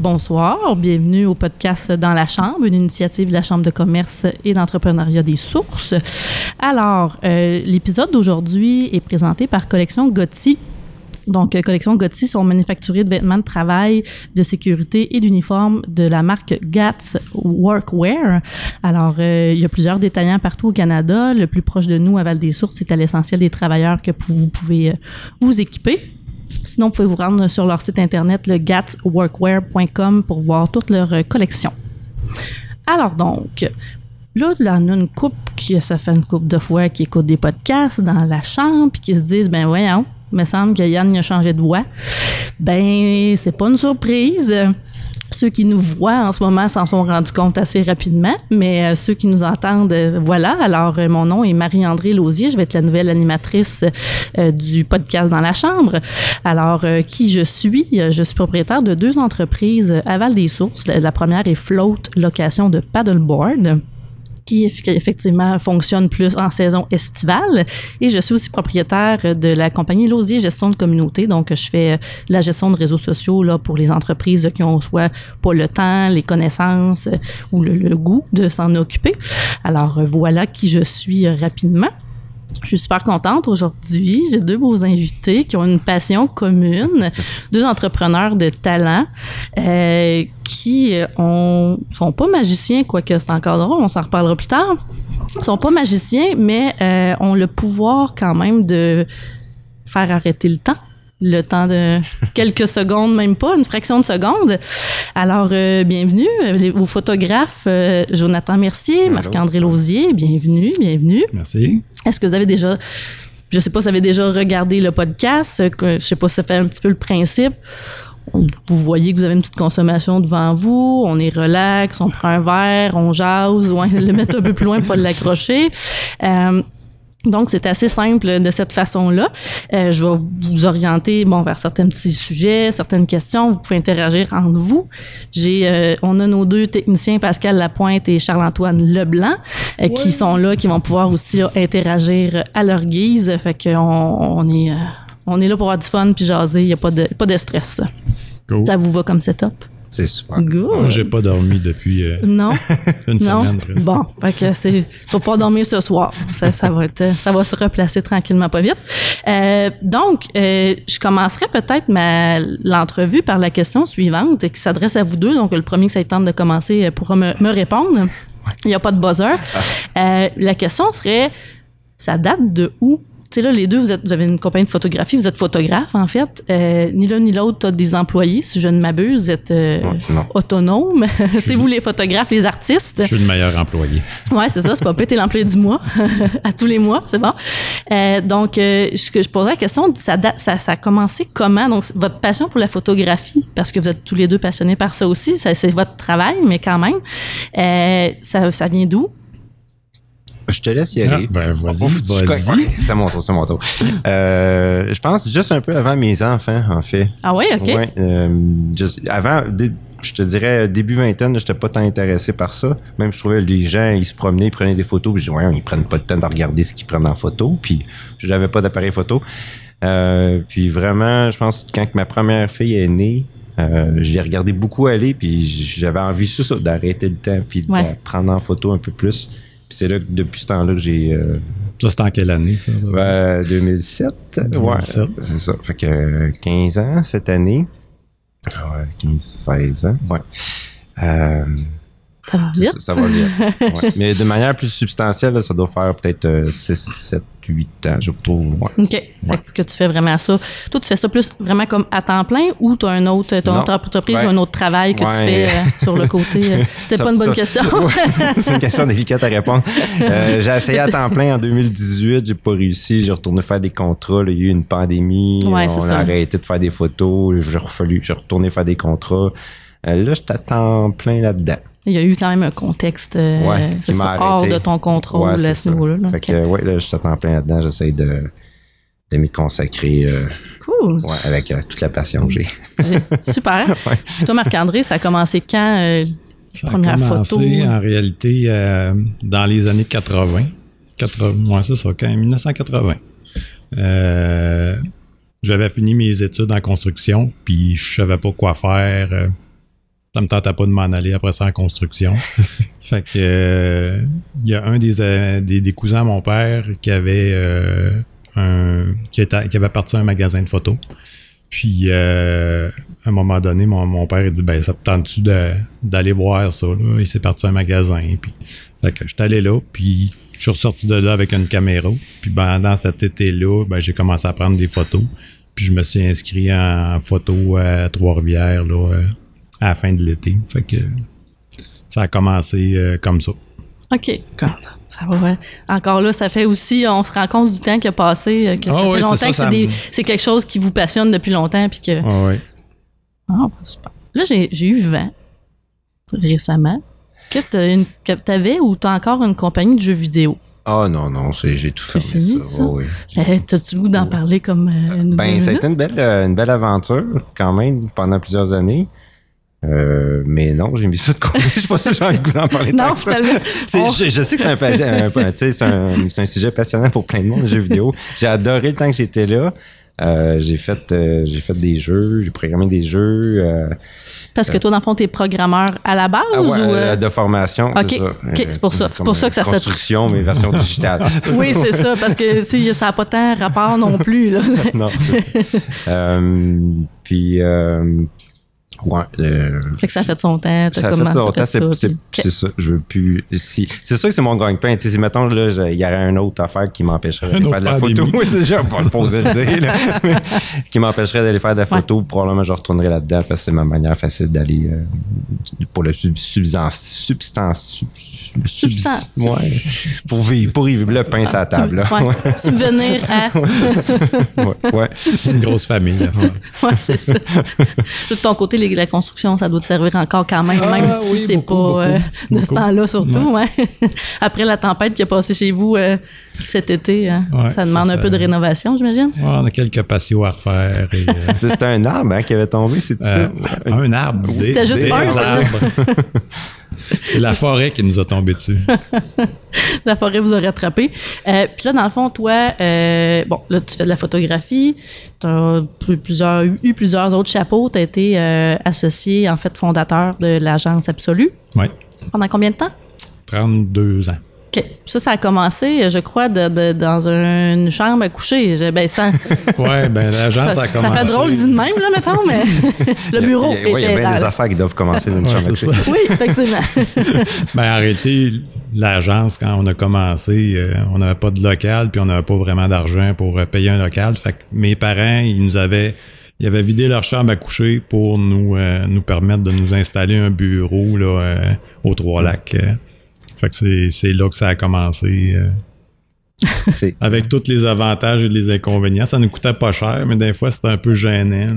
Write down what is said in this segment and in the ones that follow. Bonsoir, bienvenue au podcast Dans la chambre, une initiative de la Chambre de commerce et d'entrepreneuriat des sources. Alors, l'épisode d'aujourd'hui est présenté par Collection Gauthier. Donc, Collection Gauthier sont manufacturiers de vêtements de travail, de sécurité et d'uniformes de la marque GATS Workwear. Alors, il y a plusieurs détaillants partout au Canada. Le plus proche de nous, à Val-des-Sources, est à l'essentiel des travailleurs que vous pouvez vous équiper. Sinon, vous pouvez vous rendre sur leur site internet, le gatsworkwear.com, pour voir toute leur collection. Alors donc, là, il y en a une couple qui se fait une couple de fois, qui écoute des podcasts dans la chambre, puis qui se disent « Ben voyons, il me semble que Yann a changé de voix. » Ben, c'est pas une surprise. Ceux qui nous voient en ce moment s'en sont rendus compte assez rapidement, mais ceux qui nous entendent, voilà. Alors, mon nom est Marie-Andrée Lauzier. Je vais être la nouvelle animatrice du podcast Dans la chambre. Alors, qui je suis? Je suis propriétaire de deux entreprises à Val-des-Sources. La première est Float, location de paddleboard, qui effectivement fonctionne plus en saison estivale. Et je suis aussi propriétaire de la compagnie Lauzier Gestion de Communauté. Donc, je fais de la gestion de réseaux sociaux là, pour les entreprises qui ont soit pas le temps, les connaissances ou le goût de s'en occuper. Alors, voilà qui je suis rapidement. Je suis super contente aujourd'hui. J'ai deux beaux invités qui ont une passion commune, deux entrepreneurs de talent qui sont pas magiciens, quoique c'est encore drôle, on s'en reparlera plus tard. Ils sont pas magiciens, mais ont le pouvoir quand même de faire arrêter le temps. Le temps de quelques secondes, même pas, une fraction de seconde. Alors, bienvenue aux photographes Jonathan Mercier, hello. Marc-André Lauzier, bienvenue, bienvenue. Merci. Est-ce que vous avez déjà, je sais pas, vous avez déjà regardé le podcast, je sais pas, ça fait un petit peu le principe. Vous voyez que vous avez une petite consommation devant vous, on est relax, on prend un verre, on jase, on le met un peu plus loin pour l'accrocher. Donc, c'est assez simple de cette façon-là. Je vais vous orienter vers certains petits sujets, certaines questions. Vous pouvez interagir entre vous. On a nos deux techniciens, Pascal Lapointe et Charles-Antoine Leblanc, ouais, qui sont là, qui vont pouvoir aussi là, interagir à leur guise. Fait qu'on est là pour avoir du fun puis jaser. Il n'y a pas de stress. Cool. Ça vous va comme setup? C'est super. Good. Moi, j'ai pas dormi depuis une semaine. Presque. Bon, fait que tu vas pouvoir dormir ce soir. Ça va se replacer tranquillement, pas vite. Donc, je commencerai peut-être l'entrevue par la question suivante qui s'adresse à vous deux. Donc, le premier que ça tente de commencer pourra me répondre. Il n'y a pas de buzzer. La question serait, ça date de où? Tu sais, là, les deux, vous avez une compagnie de photographie, vous êtes photographe, en fait. Ni l'un ni l'autre, t'as des employés, si je ne m'abuse. Vous êtes autonome. C'est vous, les photographes, les artistes. Je suis le meilleur employé. Oui, c'est ça, c'est pas péter l'employé du mois, à tous les mois, c'est bon. Donc, je posais la question, ça a commencé comment? Donc, votre passion pour la photographie, parce que vous êtes tous les deux passionnés par ça aussi, c'est votre travail, mais quand même, ça vient d'où? Je te laisse y aller. Ben, vas-y. C'est mon tour, je pense juste un peu avant mes enfants, en fait. Ah oui, OK. Ouais, avant, je te dirais, début vingtaine, je n'étais pas tant intéressé par ça. Même, je trouvais les gens, ils se promenaient, ils prenaient des photos. Puis je dis, ouais, ils prennent pas le temps de regarder ce qu'ils prennent en photo. Puis, je n'avais pas d'appareil photo. Puis, vraiment, je pense que quand ma première fille est née, je l'ai regardé beaucoup aller. Puis, j'avais envie d'arrêter le temps puis de prendre en photo un peu plus. Puis c'est là que depuis ce temps-là que j'ai... Ça, c'était en quelle année, ça? 2007. Ouais, c'est ça. Fait que 15 ans cette année. Ouais, 15-16 ans. Ouais. Ça va bien. Ça va bien. Ouais. Mais de manière plus substantielle, là, ça doit faire peut-être 6, 7, 8 ans, je trouve. Ouais. OK. Ouais. Fait que ce que tu fais vraiment ça. Toi, tu fais ça plus vraiment comme à temps plein ou tu as un autre, ton entreprise ou un autre travail que tu fais sur le côté? C'était pas une bonne question. C'est une question délicate à répondre. J'ai essayé à temps plein en 2018. J'ai pas réussi. J'ai retourné faire des contrats. Là, il y a eu une pandémie. Ouais, on a arrêté de faire des photos. J'ai retourné faire des contrats. Là, je suis à temps plein là-dedans. Il y a eu quand même un contexte qui m'a hors de ton contrôle à ce niveau-là. Là. Fait que, là, je t'attends plein là-dedans. J'essaie de m'y consacrer avec toute la passion que j'ai. Super. Ouais. Toi, Marc-André, ça a commencé quand, la première photo? En réalité, dans les années 80. C'est ça, quand 1980. J'avais fini mes études en construction, puis je savais pas quoi faire. Ça me tentait pas de m'en aller après ça en construction. Fait que il y a un des cousins à mon père qui avait qui avait parti à un magasin de photos. Puis à un moment donné, mon père il dit ben ça te tente-tu d'aller voir ça là? Il s'est parti à un magasin. Puis fait que j'étais allé là, puis je suis ressorti de là avec une caméra. Puis pendant cet été-là, ben j'ai commencé à prendre des photos. Puis je me suis inscrit en photo à Trois-Rivières là, à la fin de l'été. Fait que ça a commencé comme ça. OK, content. Ça va. Encore là, ça fait aussi, on se rend compte du temps qui a passé, que ça fait longtemps, c'est ça, c'est quelque chose qui vous passionne depuis longtemps. Puis que... Ah oui. Oh, super. Là, j'ai eu vent récemment que tu avais ou tu as encore une compagnie de jeux vidéo. Ah non, j'ai tout fermé fini, ça. Oh, oui. T'as-tu le goût d'en parler comme une Ben, ça a été une belle aventure quand même pendant plusieurs années. Mais non, j'ai mis ça de côté. Je suis pas sûr que j'ai le goût d'en parler tant que ça. Je sais que c'est un sujet passionnant pour plein de monde, les jeux vidéo. J'ai adoré le temps que j'étais là. J'ai fait des jeux, j'ai programmé des jeux. Parce que toi, dans le fond, t'es programmeur à la base de formation, okay. C'est ça. OK, c'est pour ça. C'est pour ça que ça s'est... Construction, mais version digitale. Oui, c'est ça, parce que ça n'a pas tant rapport non plus. Là. Non. Puis... Ouais, fait que ça a fait son temps. Ça a fait son temps, c'est ça. Je veux plus. C'est sûr que c'est mon gagne-pain. Si mettons là, il y aurait une autre affaire qui m'empêcherait d'aller faire de la photo. Oui, c'est déjà pas poser le dire. Là, mais, qui m'empêcherait d'aller faire de la photo. Ouais. Probablement je retournerais là-dedans parce que c'est ma manière facile d'aller pour le substance. Ouais. Pour vivre le pain sur la table. Là. Ouais. Subvenir à. Ouais. Une grosse famille. Ouais, c'est ça. De ton côté, la construction, ça doit te servir encore quand même, si c'est beaucoup, pas de ce temps-là surtout. Ouais. Ouais. Après la tempête qui a passé chez vous cet été, ça demande un peu de rénovation, j'imagine? Ouais, on a quelques patios à refaire. C'était un arbre qui avait tombé, c'est ça? Un arbre. C'était juste un arbre. C'est la forêt qui nous a tombé dessus. La forêt vous a rattrapé. Puis là, dans le fond, toi, là, tu fais de la photographie. Tu as eu plusieurs autres chapeaux. Tu as été associé, en fait, fondateur de l'agence Absolue. Oui. Pendant combien de temps? 32 ans. OK. Ça a commencé, je crois, dans une chambre à coucher. Oui, l'agence a commencé. Ça fait drôle dit de même, là, mettons, mais le bureau était là. Oui, il y a bien des affaires qui doivent commencer dans une chambre à coucher. Oui, effectivement. En réalité, l'agence, quand on a commencé, on n'avait pas de local, puis on n'avait pas vraiment d'argent pour payer un local. Fait que mes parents, ils avaient vidé leur chambre à coucher pour nous permettre de nous installer un bureau là, aux Trois-Lacs. Fait que c'est là que ça a commencé. Avec tous les avantages et les inconvénients. Ça nous coûtait pas cher, mais des fois, c'était un peu gênant.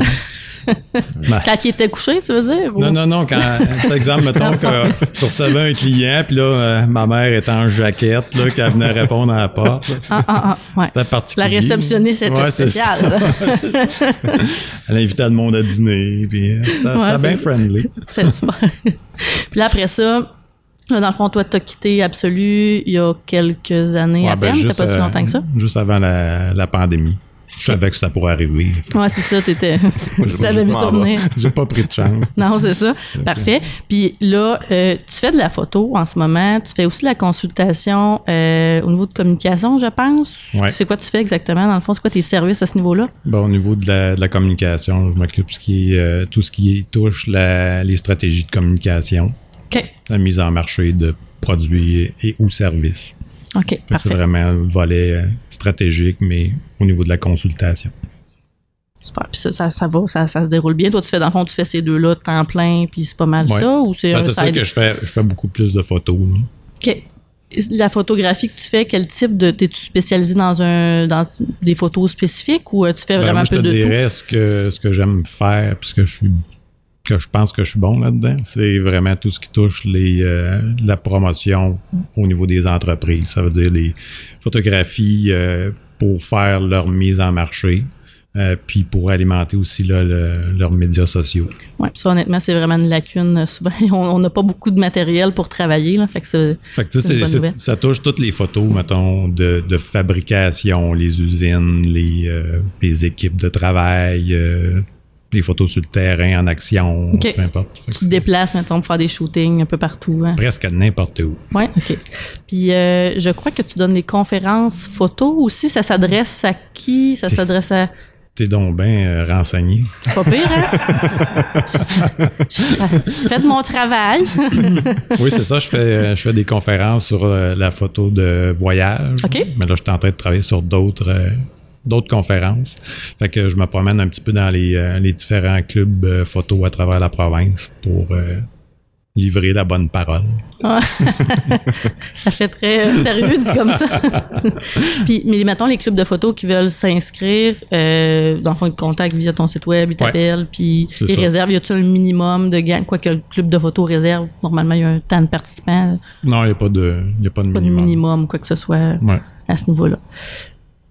Quand il était couché, tu veux dire? Non. Par exemple, mettons que tu recevais un client, puis là, ma mère était en jaquette, là, qu'elle venait répondre à la porte. Là, ouais. C'était particulier. La réceptionniste était spéciale. Elle invitait le monde à dîner, puis c'était bien friendly. C'est super. Puis là, après ça... Là, dans le fond, toi, t'as quitté Absolue il y a quelques années à peine. C'était pas si longtemps que ça. Juste avant la pandémie. Je savais que ça pourrait arriver. Oui, c'est ça. Tu t'avais vu ça venir. J'ai pas pris de chance. Non, c'est ça. Parfait. Puis là, tu fais de la photo en ce moment. Tu fais aussi de la consultation au niveau de communication, je pense. Ouais. C'est quoi tu fais exactement? Dans le fond, c'est quoi tes services à ce niveau-là? Au niveau de la communication, je m'occupe de tout ce qui touche les stratégies de communication. Okay. La mise en marché de produits et ou services. OK, parfait. C'est vraiment un volet stratégique, mais au niveau de la consultation. Super. Puis ça va, ça se déroule bien. Toi, tu fais, dans le fond, tu fais ces deux-là temps plein, puis c'est pas mal ça? Ou c'est ça que je fais beaucoup plus de photos. Là. OK. La photographie que tu fais, quel type de... T'es-tu spécialisé dans des photos spécifiques ou tu fais vraiment un peu de tout? Je te dirais ce que j'aime faire, puisque je pense que je suis bon là-dedans, c'est vraiment tout ce qui touche la promotion au niveau des entreprises. Ça veut dire les photographies pour faire leur mise en marché, puis pour alimenter aussi là, leurs médias sociaux. Oui, puis ça, honnêtement, c'est vraiment une lacune. Souvent, on n'a pas beaucoup de matériel pour travailler. Là, fait que c'est ça touche toutes les photos, mettons, de fabrication, les usines, les équipes de travail... des photos sur le terrain, en action, okay. Peu importe. Tu te déplaces, mettons, pour faire des shootings un peu partout. Hein? Presque n'importe où. Oui, OK. Puis, je crois que tu donnes des conférences photos aussi. Ça s'adresse à qui? Ça s'adresse à... T'es donc bien renseigné. Pas pire, hein? J'ai fait de mon travail. Oui, c'est ça. Je fais des conférences sur la photo de voyage. OK. Mais là, je suis en train de travailler sur d'autres conférences. Fait que je me promène un petit peu dans les différents clubs photo à travers la province pour livrer la bonne parole. Ah. Ça fait très sérieux dit comme ça. Puis, mais mettons, les clubs de photos qui veulent s'inscrire, dans le fond, ils te contactent via ton site web, ils t'appellent, ouais, puis ils réservent. Y a-t-il un minimum de gains? Quoique le club de photos réserve, normalement, il y a un temps de participants. Non, il n'y a pas de minimum. Pas de minimum, quoi que ce soit, ouais, à ce niveau-là.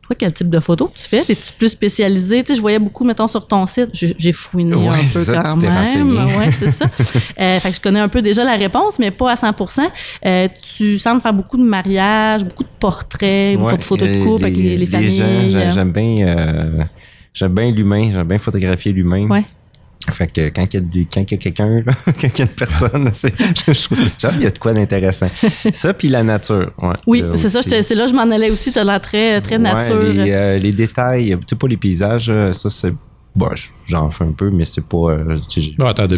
Toi, quel type de photo tu fais? Es-tu plus spécialisé? Tu sais, je voyais beaucoup, mettons, sur ton site. J'ai fouiné un peu ça, quand même. Oui, c'est ça. Fait que je connais un peu déjà la réponse, mais pas à 100%. Tu sembles faire beaucoup de mariages, beaucoup de portraits, beaucoup de photos de couple avec les familles. Gens, j'aime bien l'humain. J'aime bien photographier l'humain. Ouais. Fait que quand il y a quelqu'un, quand il y a une personne, il y a de quoi d'intéressant. Ça, puis la nature. Ouais, oui, c'est aussi. Ça, c'est là que je m'en allais aussi. Tu as l'air très, très nature. Les détails, tu sais, pas les paysages, ça, c'est... Bon, j'en fais un peu, mais c'est pas... t'as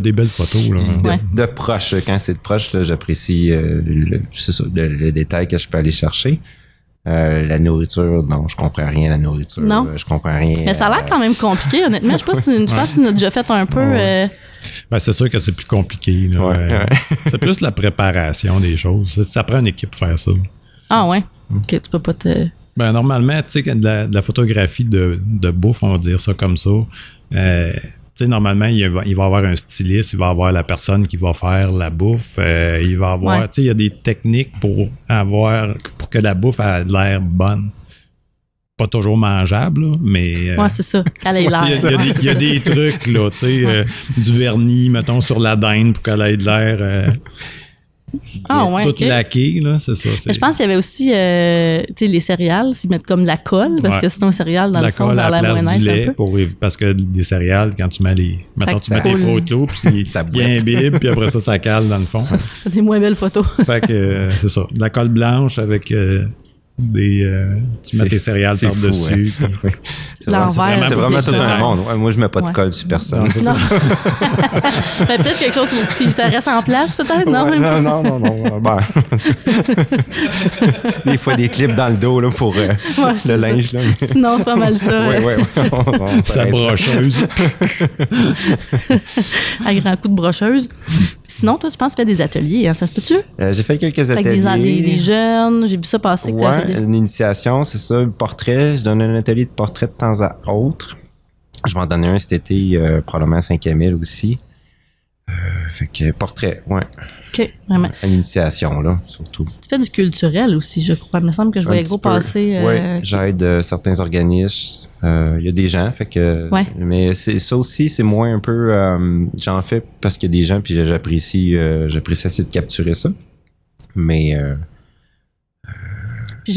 des belles photos, là. Ouais. De proche, quand c'est de proche, là, j'apprécie le détail que je peux aller chercher. La nourriture, non, je comprends rien à la nourriture. Non. Je comprends rien. Mais ça a l'air quand même compliqué, honnêtement. Je pense que tu en as déjà fait un peu. Ouais. Ben, c'est sûr que c'est plus compliqué. Là. Ouais, ouais. C'est plus la préparation des choses. Ça prend une équipe pour faire ça. Ah ouais? OK, tu peux pas te... Ben, normalement, tu sais, de la photographie de bouffe, on va dire ça comme ça, normalement, il va avoir un styliste, il va avoir la personne qui va faire la bouffe, il va avoir, il y a des techniques pour que la bouffe ait l'air bonne. Pas toujours mangeable, là, mais... Oui, c'est ça. Elle ait l'air. Il y a des trucs, là, tu sais, du vernis, mettons, sur la dinde pour qu'elle ait de l'air... Tout laqué, là, c'est ça. Mais je pense qu'il y avait aussi, tu sais, les céréales, s'ils mettent comme de la colle, parce que sinon, les céréales, dans le fond, dans la moyenne, c'est un peu. Parce que des céréales, quand tu mets tes frotteaux, puis ça imbibe, puis après ça, ça cale dans le fond. Ça fait des moins belles photos. Fait que, c'est ça. De la colle blanche avec... mets tes céréales par-dessus. Hein? Oui. C'est vraiment tout un monde. Ouais, moi, je mets pas de colle sur personne. Non. Ben, peut-être quelque chose qui ça reste en place, peut-être? Non, ouais, non. Ben, des fois, des clips dans le dos là, pour le linge. Là, mais... Sinon, c'est pas mal ça. Oui. On ça brocheuse. À grand coup de brocheuse. Sinon, toi, tu penses que tu fais des ateliers, hein? Ça se peut-tu? J'ai fait quelques ateliers. Avec des jeunes, j'ai vu ça passer. Oui, une initiation, c'est ça, le portrait. Je donne un atelier de portrait de temps à autre. Je vais en donner un cet été, probablement à Saint-Camille aussi. Fait que portrait, ouais. OK, vraiment. Une initiation, là, surtout. Tu fais du culturel aussi, je crois. Il me semble que je voyais gros passer. Oui, j'aide certains organismes. Il y a des gens, fait que. Ouais. Mais ça aussi, c'est moins un peu. J'en fais parce qu'il y a des gens, puis j'apprécie assez de capturer ça. Mais. Puis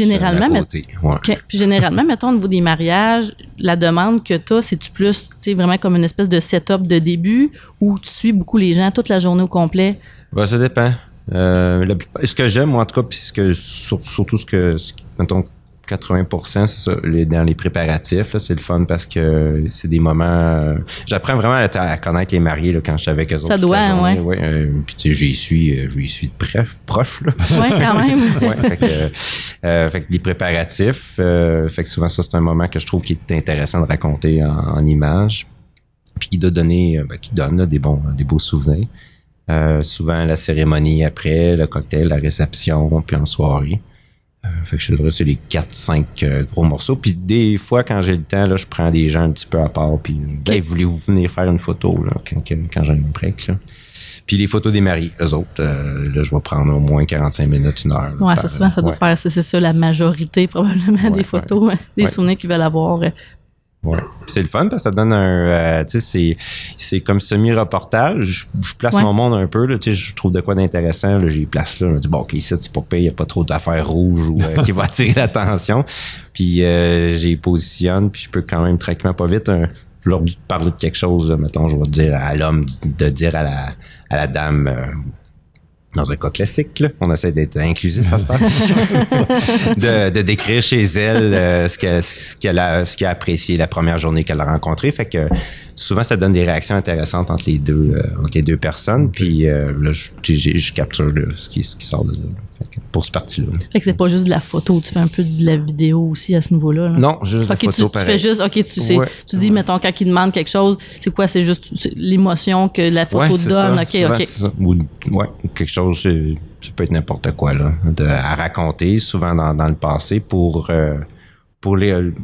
généralement, mettons, au niveau des mariages, la demande que tu as, c'est-tu plus vraiment comme une espèce de setup de début où tu suis beaucoup les gens toute la journée au complet? Ben, ça dépend. Ce que j'aime, moi, en tout cas, puis surtout mettons, 80%, c'est ça, dans les préparatifs, là, c'est le fun parce que c'est des moments... j'apprends vraiment à connaître les mariés là, quand je suis avec eux autres. Ça doit, oui. Ouais, puis tu sais, j'y suis de proche. Oui, quand même. Fait que les préparatifs, fait que souvent ça, c'est un moment que je trouve qui est intéressant de raconter en images, puis qui doit donner, qui donne des beaux souvenirs. Souvent la cérémonie après, le cocktail, la réception, puis en soirée. Fait que je dirais c'est les 4-5 gros morceaux. Puis des fois, quand j'ai le temps, là, je prends des gens un petit peu à part. Puis, okay. Hey, voulez-vous venir faire une photo là, quand j'ai une break? Là. Puis les photos des mariés, eux autres, là, je vais prendre au moins 45 minutes, une heure. Oui, c'est souvent, ça doit faire, c'est ça, la majorité probablement des photos, des souvenirs qu'ils veulent avoir. Ouais. C'est le fun parce que ça donne un... tu sais, c'est comme semi-reportage. Je place mon monde un peu. Tu sais, je trouve de quoi d'intéressant. Là, j'y place là. Je me dis, bon, OK, ici, c'est pas payé. Il n'y a pas trop d'affaires rouges ou qui vont attirer l'attention. Puis, j'y positionne. Puis, je peux quand même, tranquillement, pas vite, je leur dis de parler de quelque chose, mettons, je vais dire à l'homme de dire à la dame, dans un cas classique, là, on essaie d'être inclusif à ce temps, de décrire chez elle ce qu'elle a apprécié la première journée qu'elle a rencontrée. Fait que souvent, ça donne des réactions intéressantes entre les deux personnes. Puis là, je capture là, ce qui sort de là. Pour ce parti-là. Fait que c'est pas juste de la photo, tu fais un peu de la vidéo aussi à ce niveau-là. Là. Non, juste de la photo, tu fais juste, tu dis, mettons, quand ils demandent quelque chose, c'est quoi, c'est juste c'est l'émotion que la photo donne, ça. Ou quelque chose, ça peut être n'importe quoi, là, à raconter, souvent dans le passé, pour leur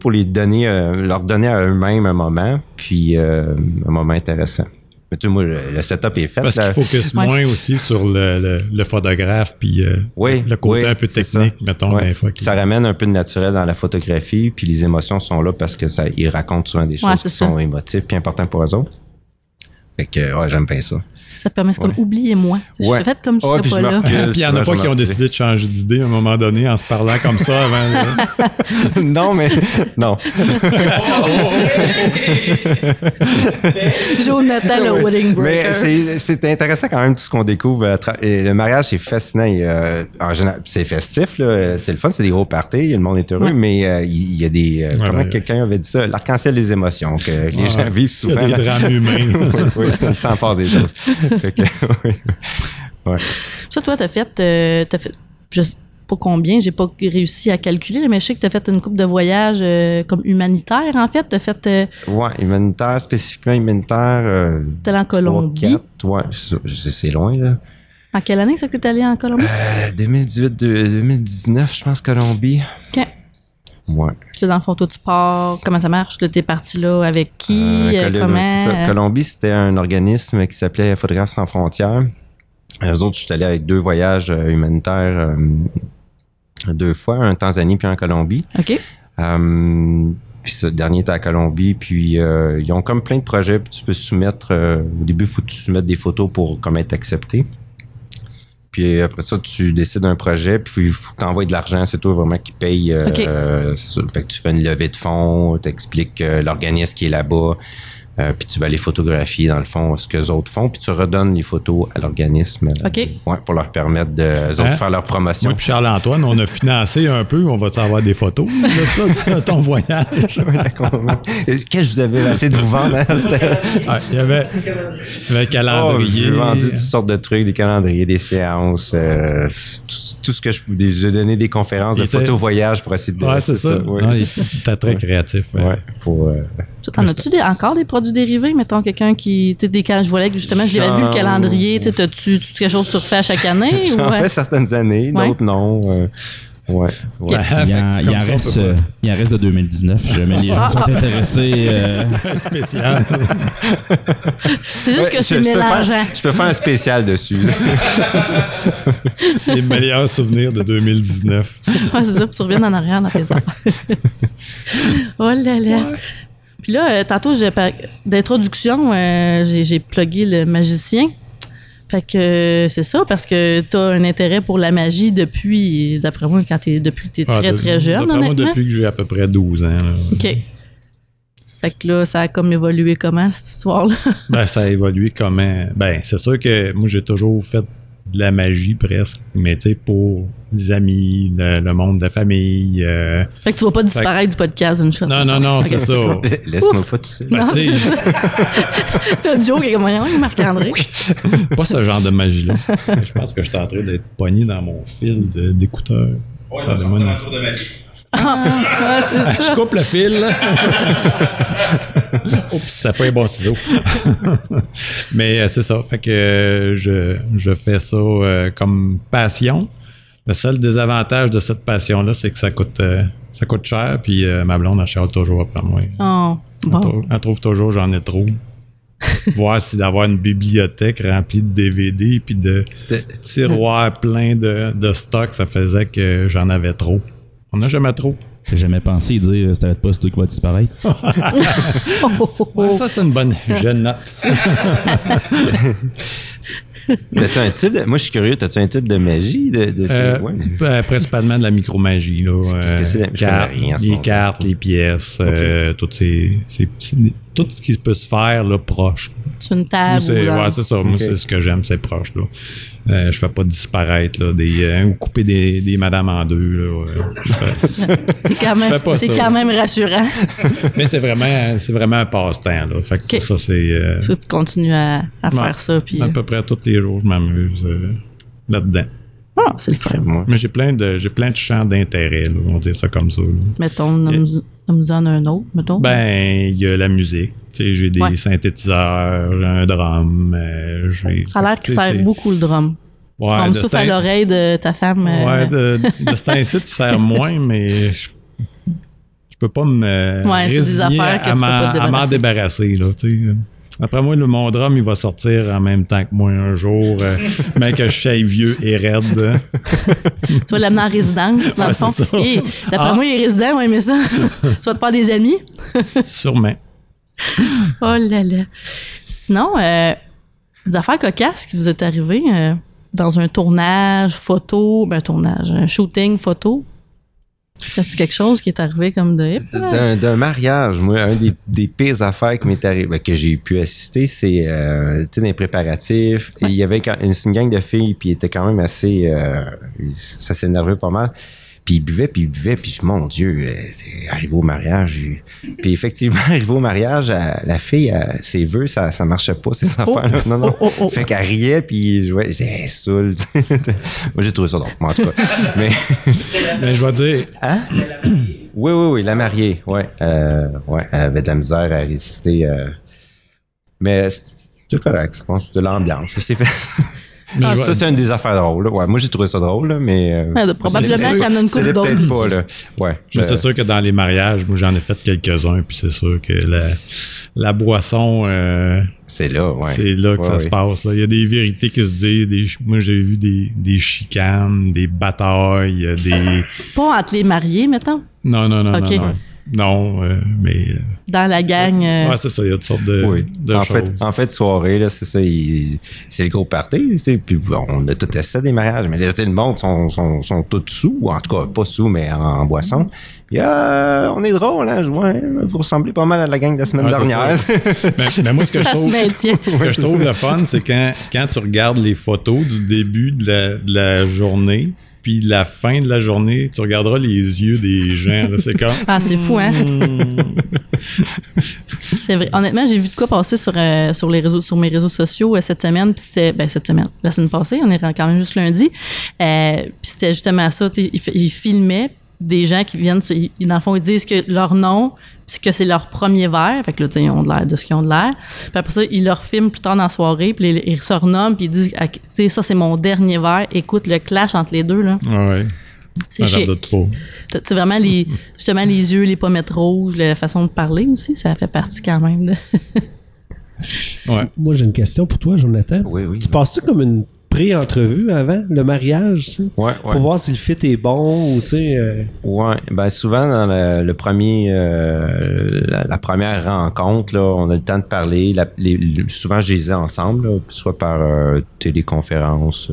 donner à eux-mêmes un moment, puis un moment intéressant. Mais tu sais, moi, le setup est fait. Parce qu'il focus moins aussi sur le photographe, puis le côté un peu technique, mettons. Ouais. Ça ramène un peu de naturel dans la photographie, puis les émotions sont là parce qu'ils racontent souvent des choses qui sont émotives puis importantes pour eux autres. Fait que, j'aime bien ça. Ça te permet, c'est comme « oubliez-moi ». Je fais comme je ne serais pas là. Puis il y en a pas qui ont décidé de changer d'idée à un moment donné en se parlant comme ça avant. Non. Jonathan, le wedding breaker. Mais c'est intéressant quand même tout ce qu'on découvre. Et le mariage, c'est fascinant. Et, en général, c'est festif, là. C'est le fun, c'est des gros parties, le monde est heureux, mais il y a des... comment quelqu'un avait dit ça? L'arc-en-ciel des émotions que les gens vivent souvent. Il y a des drames humains. Oui, ils s'en passent des choses. Ça, toi, t'as fait je sais pas combien, j'ai pas réussi à calculer, mais je sais que t'as fait une couple de voyages comme humanitaire, en fait. T'as fait... humanitaire, spécifiquement humanitaire. T'es allé en Colombie. 3, 4, c'est loin, là. En quelle année, ça, que t'es allé en Colombie? 2018, 2019, je pense, Colombie. OK. Ouais. Puis là, dans le fond, toi, tu pars, comment ça marche? Là, t'es parti là avec qui? Comment? C'est ça. Colombie, c'était un organisme qui s'appelait Photographes sans frontières. Eux autres, je suis allé avec 2 voyages humanitaires 2 fois, un en Tanzanie puis un en Colombie. OK. Puis ce dernier était à Colombie, puis ils ont comme plein de projets, puis tu peux soumettre, au début, il faut que tu soumettes des photos pour comme être accepté. Puis après ça, tu décides d'un projet, puis il faut que tu envoies de l'argent, c'est toi vraiment qui paye. Okay. C'est ça. Fait que tu fais une levée de fonds, tu expliques l'organisme qui est là-bas, puis tu vas les photographier, dans le fond, ce qu'eux autres font, puis tu redonnes les photos à l'organisme. OK. Pour leur permettre de faire leur promotion. Moi, puis Charles-Antoine, on a financé un peu, on va-tu avoir des photos de ça, de ton voyage? Qu'est-ce que vous avez essayé de vous vendre? Il y avait un calendrier. J'ai vendu toutes sortes de trucs, des calendriers, des séances, tout ce que je pouvais. J'ai donné des conférences de photo-voyage pour essayer de... Oui, c'est ça. T'es très créatif. T'en as-tu encore des produits dérivés? Mettons, quelqu'un qui... Je voulais que justement, j'avais vu le calendrier. T'as-tu quelque chose que tu refais à chaque année? J'en fais certaines années, d'autres non. Il en reste de 2019. Jamais les gens sont intéressés. Spécial. C'est juste que c'est mélangeant. Je peux faire un spécial dessus. Les meilleurs souvenirs de 2019. C'est ça, puis tu reviens en arrière dans tes affaires. Oh là là! Ouais. Puis là, tantôt, d'introduction, j'ai plugué le magicien. Fait que c'est ça, parce que t'as un intérêt pour la magie depuis, d'après moi, depuis que t'es très, très jeune. D'après moi, depuis que j'ai à peu près 12 ans. Là. OK. Fait que là, ça a comme évolué comment, cette histoire-là? Ça a évolué comment? C'est sûr que moi, j'ai toujours fait de la magie presque, mais tu sais, pour les amis, le monde de la famille. Fait que tu vas pas disparaître du podcast d'une shot. Non, okay. C'est ça. Laisse-moi pas tout seul. T'as Joe qui est comme Marc-André. Pas ce genre de magie-là. Je pense que je suis en train d'être pogné dans mon fil d'écouteurs. Ouais, je suis en train de magie. Je coupe le fil. Oups, c'était pas un bon ciseau. Mais c'est ça. Fait que je fais ça comme passion. Le seul désavantage de cette passion-là, c'est que ça coûte cher. Puis ma blonde, elle chiale toujours après moi. Elle trouve toujours j'en ai trop. Voir si d'avoir une bibliothèque remplie de DVD puis de tiroirs pleins de stock, ça faisait que j'en avais trop. On n'a jamais trop. J'ai jamais pensé dire « si t'arrêtes pas, c'est toi qui vas disparaître ». Ça, c'est une bonne... Je note. T'as-tu un type de... Moi, je suis curieux. T'as-tu un type de magie? Principalement de la micromagie. Qu'est-ce que c'est? Les cartes, les pièces, tout ce qui peut se faire là, proche. C'est une table. Oui, c'est ça. Okay. Moi, c'est ce que j'aime, c'est proche. Là. Je fais pas disparaître là, ou couper des madames en deux. Là, c'est quand même rassurant. Mais c'est vraiment un passe-temps. Là. Fait que ça, c'est... Est-ce que tu continues à faire ça? Puis, à peu près tous les jours, je m'amuse là-dedans. Ah, c'est le fun. Moi. Mais j'ai plein de champs d'intérêt, là, on va dire ça comme ça. Là. Mettons, nous en a un autre, mettons. Ben, il y a la musique. J'ai des synthétiseurs, un drum. Ça a l'air qu'il sert beaucoup, le drum. Ouais, on me souffle à l'oreille de ta femme. Ouais, de cet incite, il sert moins, mais je peux pas me résigner à m'en débarrasser, là, tu sais. Après moi, mon drum, il va sortir en même temps que moi un jour, mais que je suis vieux et raide. Tu vas l'amener en résidence, dans le fond. D'après moi, les résidents vont aimer ça. Tu vas te faire des amis. Sûrement. Oh là là. Sinon, des affaires cocasses qui vous est arrivées dans un tournage photo, un shooting photo. As-tu quelque chose qui est arrivé comme de... D'un mariage, moi, un des pires affaires qui m'est arrivé, que j'ai pu assister, c'est des préparatifs. Ouais. Et il y avait une gang de filles, puis ils étaient quand même assez... ça s'énervait pas mal. Puis ils buvaient, puis mon Dieu, arrivé au mariage. Puis effectivement, arrivé au mariage, la fille, ses vœux, ça marchait pas, ces affaires-là. Non, non. Fait qu'elle riait, puis je voyais, elle saoule. Moi, j'ai trouvé ça drôle, en tout cas. Mais je vais dire... Hein? Oui, la mariée, elle avait de la misère à résister. Mais c'était correct, je pense, de l'ambiance. C'est fait... ça, c'est une des affaires drôles. Ouais, moi, j'ai trouvé ça drôle, mais... probablement qu'il y en a une couple d'autres. Pas, là. Ouais, mais c'est sûr que dans les mariages, moi, j'en ai fait quelques-uns, puis c'est sûr que la boisson... c'est là, ouais. C'est là que ça se passe. Là. Il y a des vérités qui se disent. Moi, j'ai vu des chicanes, des batailles, des... Pas entre les mariés, mettons? Non. Okay. Non, mais... Dans la gang... Oui, c'est ça, il y a toutes sortes de choses. En fait, soirée, là, c'est ça, c'est le gros party, tu sais, puis on a tout essayé des mariages, mais le monde sont tous sous, en tout cas, pas sous, mais en boisson. Puis on est drôle, hein, vous ressemblez pas mal à la gang de la semaine dernière. Mais moi, ce que je trouve le fun, c'est quand tu regardes les photos du début de la journée... Puis la fin de la journée, tu regarderas les yeux des gens. Là, c'est comme... Ah, c'est fou, hein? C'est vrai. Honnêtement, j'ai vu de quoi passer sur mes réseaux sociaux cette semaine. Puis c'était... Ben, cette semaine. La semaine passée, on est quand même juste lundi. Puis c'était justement ça. Ils filmaient des gens qui viennent... Dans le fond, ils disent que leur nom... Puis que c'est leur premier verre. Fait que là, tu sais, ils ont de l'air de ce qu'ils ont de l'air. Puis après ça, ils leur filment plus tard dans la soirée. Puis ils se renomment. Puis ils disent, tu sais, ça, c'est mon dernier verre. Écoute le clash entre les deux, là. Ouais. C'est chic. C'est vraiment justement les yeux, les pommettes rouges, la façon de parler aussi. Ça fait partie quand même de... Ouais. Moi, j'ai une question pour toi, Jonathan. Oui. Tu passes-tu comme une pré-entrevue avant le mariage, tu sais, pour voir si le fit est bon ou tu sais. Ouais, ben souvent dans le premier, la première rencontre, là, on a le temps de parler. Souvent, je les ai ensemble, là, soit par téléconférence,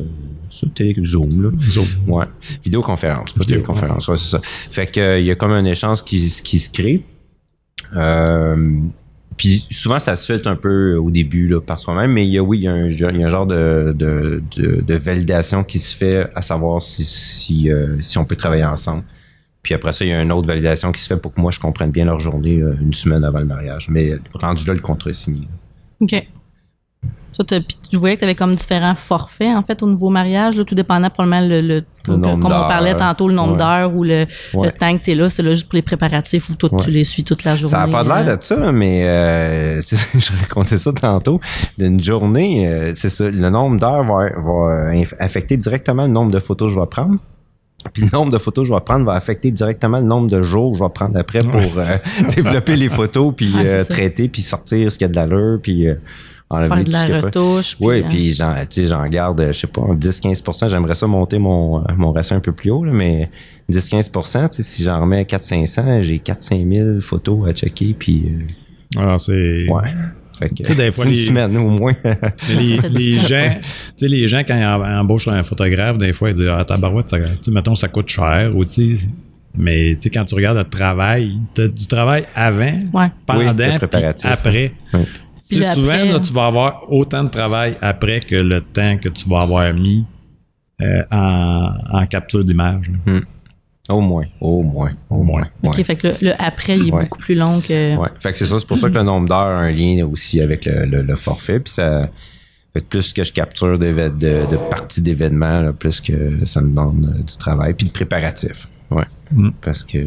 Zoom, là. Zoom. Ouais. Vidéoconférence, pas téléconférence, ouais, c'est ça. Fait que il y a comme un échange qui se crée. Puis souvent, ça se fait un peu au début là, par soi-même, mais il y a un genre de validation qui se fait à savoir si on peut travailler ensemble. Puis après ça, il y a une autre validation qui se fait pour que moi, je comprenne bien leur journée une semaine avant le mariage. Mais rendu là, le contrat est signé. OK. Ça, je voyais que tu avais comme différents forfaits, en fait, au nouveau mariage, là, tout dépendant probablement comme on parlait tantôt, le nombre d'heures ou le temps que tu es là. C'est là juste pour les préparatifs où toi, tu les suis toute la journée. Ça n'a pas l'air de ça, mais je racontais ça tantôt. D'une journée, c'est ça, le nombre d'heures va affecter directement le nombre de photos que je vais prendre. Puis le nombre de photos que je vais prendre va affecter directement le nombre de jours que je vais prendre après pour développer les photos, puis traiter, puis sortir ce qu'il y a de l'allure, puis... Faire de la retouche. Oui, puis j'en garde, je sais pas, 10-15%. J'aimerais ça monter mon ratio un peu plus haut, là, mais 10-15%, si j'en remets 400-500, j'ai 400 000 photos à checker. Puis, alors, c'est... Ouais. C'est une semaine au moins. Les gens, quand ils embauchent un photographe, des fois, ils disent « Ah, tabarouette, ça, mettons, ça coûte cher. » Mais quand tu regardes le travail, tu as du travail avant, pendant, puis après. Oui. Puis souvent, après, tu vas avoir autant de travail après que le temps que tu vas avoir mis en capture d'image. Au moins. OK, fait que le après, il est beaucoup plus long que... Oui, fait que c'est ça. C'est pour ça que le nombre d'heures a un lien aussi avec le forfait. Puis ça fait que plus que je capture de parties d'événements, là, plus que ça me demande du travail. Puis le préparatif, parce que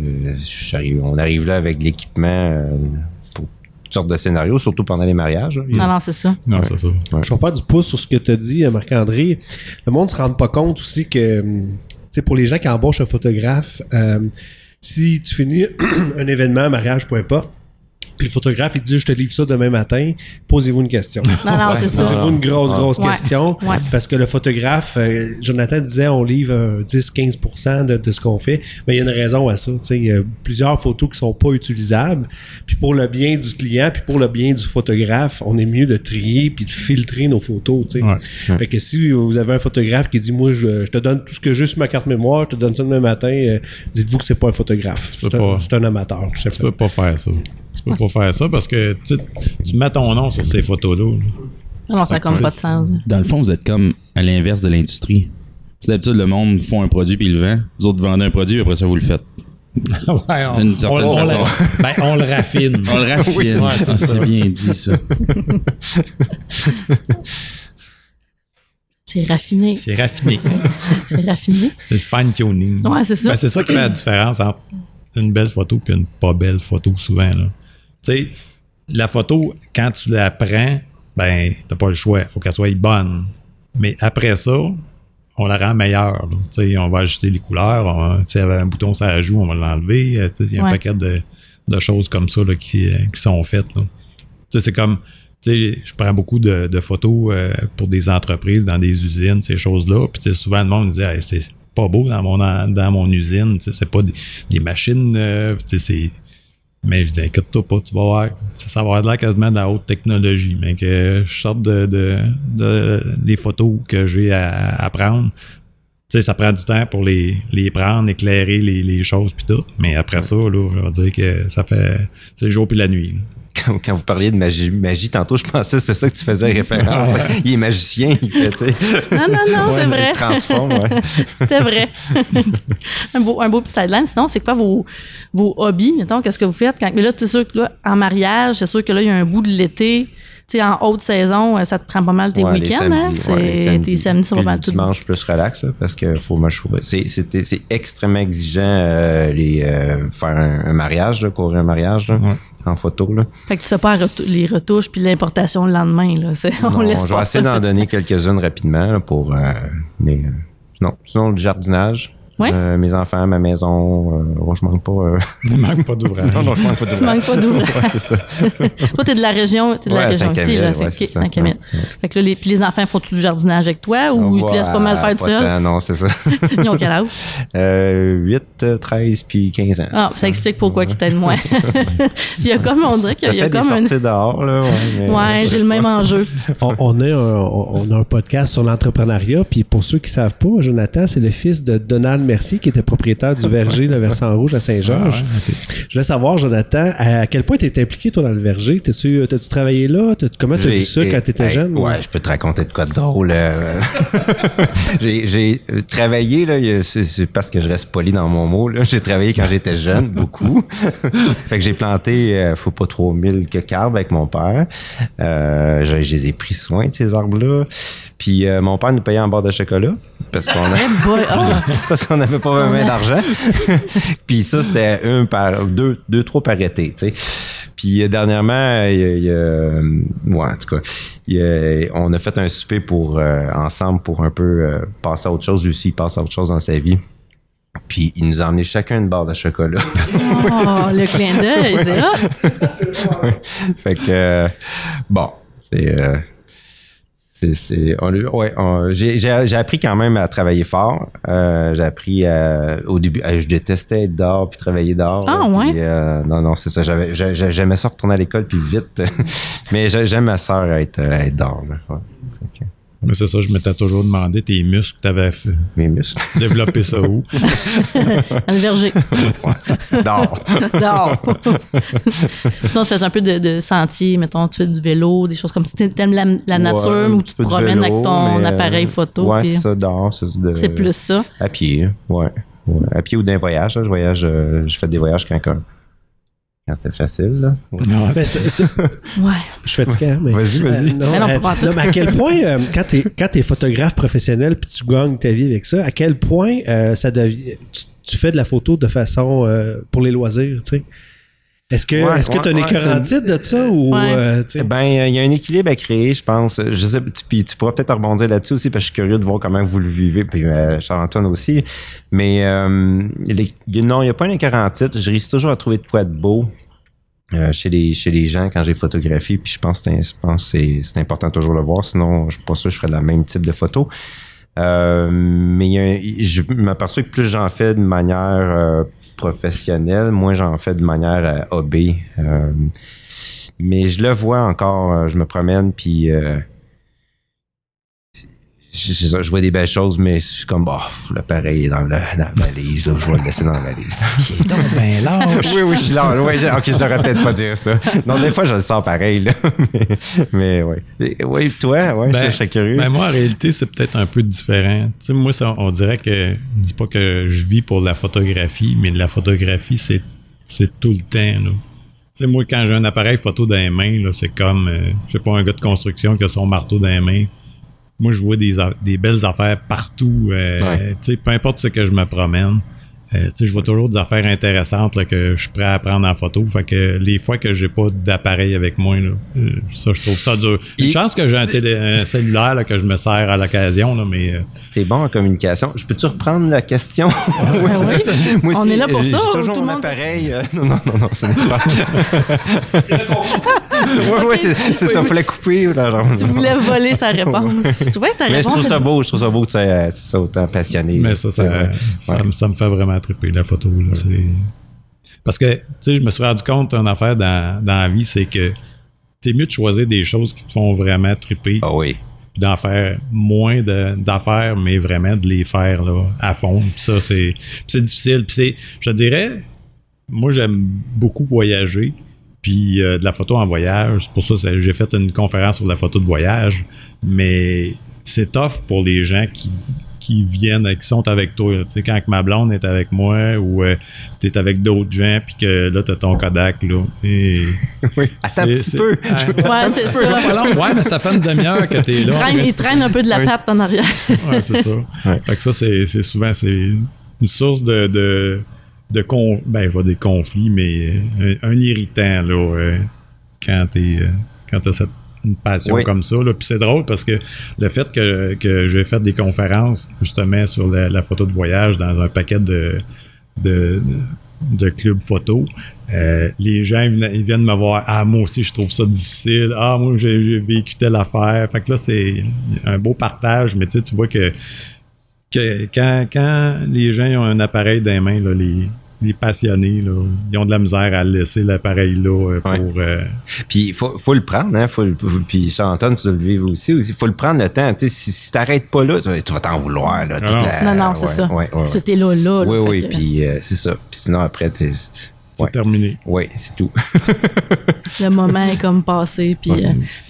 on arrive là avec l'équipement pour toutes sortes de scénarios, surtout pendant les mariages. C'est ça. Ouais. Je vais faire du pouce sur ce que tu as dit, Marc-André. Le monde ne se rend pas compte aussi que... T'sais, pour les gens qui embauchent un photographe, si tu finis un événement, un mariage, peu importe, puis le photographe, il dit « Je te livre ça demain matin », posez-vous une question. Posez-vous une grosse question. Ouais. Parce que le photographe, Jonathan disait, on livre 10-15% de ce qu'on fait. Mais il y a une raison à ça. Il y a plusieurs photos qui ne sont pas utilisables. Puis pour le bien du client, puis pour le bien du photographe, on est mieux de trier puis de filtrer nos photos. Fait que si vous avez un photographe qui dit « Moi, je te donne tout ce que j'ai sur ma carte mémoire, je te donne ça demain matin dites-vous que c'est pas un photographe. C'est un amateur. Tout simplement. Tu peux pas faire ça. Pour faire ça, parce que tu mets ton nom sur ces photos-là. Non, ça compte pas de sens. Dans le fond, vous êtes comme à l'inverse de l'industrie. C'est d'habitude, le monde fait un produit puis il le vend. Vous autres, vendez un produit et après ça, vous le faites. D'une certaine façon. On le raffine. C'est bien dit, ça. C'est raffiné. C'est le fine-tuning. Ouais, c'est ça. Ben, c'est ça qui fait la différence entre une belle photo puis une pas belle photo, souvent, là. Tu sais, la photo, quand tu la prends, ben, t'as pas le choix. Faut qu'elle soit bonne. Mais après ça, on la rend meilleure. Tu sais, on va ajuster les couleurs. Tu sais, avec un bouton sur la joue, on va l'enlever. Tu sais, il y a un paquet de choses comme ça là, qui sont faites. Tu sais, c'est comme... Tu sais, je prends beaucoup de photos pour des entreprises, dans des usines, ces choses-là. Puis, tu sais, souvent, le monde dit hey, « C'est pas beau dans mon usine. » Tu sais, c'est pas des machines... tu sais, c'est... Mais je dis, inquiète-toi pas, tu vas voir. Ça va avoir de l'air quasiment de la haute technologie. Mais que je sorte de les photos que j'ai à prendre. Tu sais, ça prend du temps pour les prendre, éclairer les choses puis tout. Mais après ça, là, je vais dire que ça fait le jour puis la nuit. Là. Quand vous parliez de magie tantôt, je pensais que c'est ça que tu faisais référence. Il est magicien, il fait, tu sais. Non, c'est vrai. Il transforme, C'était vrai. un beau petit sideline. Sinon, c'est quoi vos hobbies, mettons, qu'est-ce que vous faites? Mais là, c'est sûr que là, en mariage, c'est sûr que là, il y a un bout de l'été. Tu sais, en haute saison, ça te prend pas mal tes week-ends. Tes samedis sont pas mal tout. Le dimanche, plus relax, là, parce qu'il faut me chauffer. C'est extrêmement exigeant faire un mariage, là, courir un mariage là, en photo. Là. Fait que tu fais pas les retouches puis l'importation le lendemain. Là. Je vais essayer d'en donner quelques-unes rapidement là, pour... non, sinon le jardinage. Ouais. Mes enfants, ma maison, je manque pas. Je manque pas d'ouvrage. Non, je manque pas d'ouvrage. Tu manques pas d'ouvrage. C'est ça. Toi, t'es de la région, ici, là. C'est 5e. Fait que là, les enfants font-tu du jardinage avec toi ou ils te laissent pas mal faire tout seul? Non, c'est ça. Ils ont quel âge? 8, 13 puis 15 ans. Ah, ça explique pourquoi qu'ils t'aident moins. Il y a comme, on dirait qu'il y a comme un. Sortir dehors, là. Ouais, j'ai le même enjeu. On a un podcast sur l'entrepreneuriat, puis pour ceux qui savent pas, Jonathan, c'est le fils de Donald Mercier, qui était propriétaire du verger Le Versant Rouge à Saint-Georges. Je voulais savoir, Jonathan, à quel point tu étais impliqué, toi, dans le verger? T'as-tu travaillé là? Comment tu as vu ça quand tu étais jeune? Ouais, je peux te raconter de quoi de drôle. J'ai travaillé, là, c'est parce que je reste poli dans mon mot. Là. J'ai travaillé quand j'étais jeune, beaucoup. Fait que j'ai planté, faut pas 3000 quelques arbres avec mon père. Je les ai pris soin de ces arbres-là. Puis mon père nous payait en barre de chocolat parce qu'on n'avait pas vraiment d'argent. Puis ça, c'était deux, trois par été, tu sais. Puis dernièrement, en tout cas, on a fait un souper ensemble pour un peu passer à autre chose. Lui aussi, il passe à autre chose dans sa vie. Puis il nous a emmené chacun une barre de chocolat. Le clin d'œil, c'est hop! Fait que, bon, c'est... J'ai appris quand même à travailler fort. J'ai appris au début, je détestais être dehors puis travailler dehors. Ah là, ouais? Puis, non, c'est ça. J'aimais ça retourner à l'école puis vite. Mais j'aime ma sœur être dehors. Là. Ouais. Okay. Mais c'est ça, je m'étais toujours demandé tes muscles que t'avais fait. Mes muscles? Développer ça où? Dans le verger. Dehors. Sinon, tu fais un peu de sentier, mettons, tu fais du vélo, des choses comme ça. Tu aimes la nature ou tu te promènes vélo, avec ton appareil photo. Ouais, puis... c'est ça, dehors. C'est plus ça. À pied, ouais. À pied ou d'un voyage. Là, je fais des voyages quand c'était facile, là. Non, mais ouais. Je suis fatigué, mais... Vas-y. Non, mais à quel point, quand t'es photographe professionnel puis tu gagnes ta vie avec ça, à quel point ça devient... Tu fais de la photo de façon... pour les loisirs, tu sais? Est-ce que tu as un écœurantite de ça ou il y a un équilibre à créer, je pense. Je sais, puis tu pourras peut-être rebondir là-dessus aussi parce que je suis curieux de voir comment vous le vivez, puis Charles-Antoine aussi. Mais non, il n'y a pas un écœurantite. Je réussis toujours à trouver de quoi de beau chez les gens quand j'ai photographié. Puis je pense que c'est important toujours de le voir. Sinon, je suis pas sûr que je ferais le même type de photo. Mais je m'aperçois que plus j'en fais de manière professionnelle, moins j'en fais de manière OB. Mais je le vois encore, je me promène, puis je vois des belles choses, mais je suis comme, l'appareil est dans la valise, là, je vais le laisser dans la valise. Il est donc bien large. Oui, je suis large. Ouais, ok, je devrais peut-être pas dire ça. Non, des fois, je le sens pareil, là. Mais oui. Oui, toi, je serais curieux. Ben, moi, en réalité, c'est peut-être un peu différent. Tu sais, moi, ça, on dirait que, je dis pas que je vis pour la photographie, mais la photographie, c'est tout le temps, là. Tu sais, moi, quand j'ai un appareil photo dans les mains, là, c'est comme, je sais pas, un gars de construction qui a son marteau dans les mains. Moi, je vois des belles affaires partout. Tu sais, peu importe ce que je me promène, tu sais, je vois toujours des affaires intéressantes là, que je suis prêt à prendre en photo. Fait que les fois que j'ai pas d'appareil avec moi, là, ça, je trouve ça dur. Une chance que j'ai un cellulaire là, que je me sers à l'occasion, là, mais... T'es bon en communication. Je peux-tu reprendre la question? Oui. Moi, on est là pour ça. J'ai toujours mon appareil. Non, ce n'est pas... C'est le concours. Oui, c'est ça. Il fallait couper. Tu voulais voler sa réponse. Tu vois, ta réponse. Mais je trouve ça beau, tu sais, c'est ça, autant passionné. Mais ça me fait vraiment triper, la photo. Là, parce que, tu sais, je me suis rendu compte d'une affaire dans la vie, c'est que t'es mieux de choisir des choses qui te font vraiment triper. Ah oui. Puis d'en faire moins d'affaires, mais vraiment de les faire là, à fond. Puis ça, c'est difficile. Puis je te dirais, moi, j'aime beaucoup voyager. Puis de la photo en voyage, c'est pour ça que j'ai fait une conférence sur la photo de voyage, mais c'est tough pour les gens qui viennent, qui sont avec toi. Tu sais, quand ma blonde est avec moi ou tu es avec d'autres gens, puis que là, tu as ton Kodak. Là, et oui, attends un petit peu. Ça. Ouais, mais ça fait une demi-heure que tu es là. Il traîne un peu de la patte en arrière. Ouais, c'est ça. Ouais. Fait que ça, c'est souvent une source des conflits, mais un irritant là, quand t'as cette une passion comme ça là. Puis c'est drôle parce que le fait que j'ai fait des conférences justement sur la photo de voyage dans un paquet de clubs photo, les gens ils viennent me voir, moi aussi je trouve ça difficile, moi j'ai vécu telle affaire. Fait que là c'est un beau partage, mais tu vois que quand les gens ont un appareil dans les mains, là, les passionnés, là, ils ont de la misère à laisser l'appareil là pour... Puis il faut le prendre, hein? Puis Charles-Antoine, tu dois le vivre aussi. Faut le prendre le temps. Si t'arrêtes pas là, tu vas t'en vouloir. Là, c'est ça. Ouais. C'était là. Oui, puis c'est ça. Puis sinon, après, c'est terminé. Oui, c'est tout. Le moment est comme passé. Puis,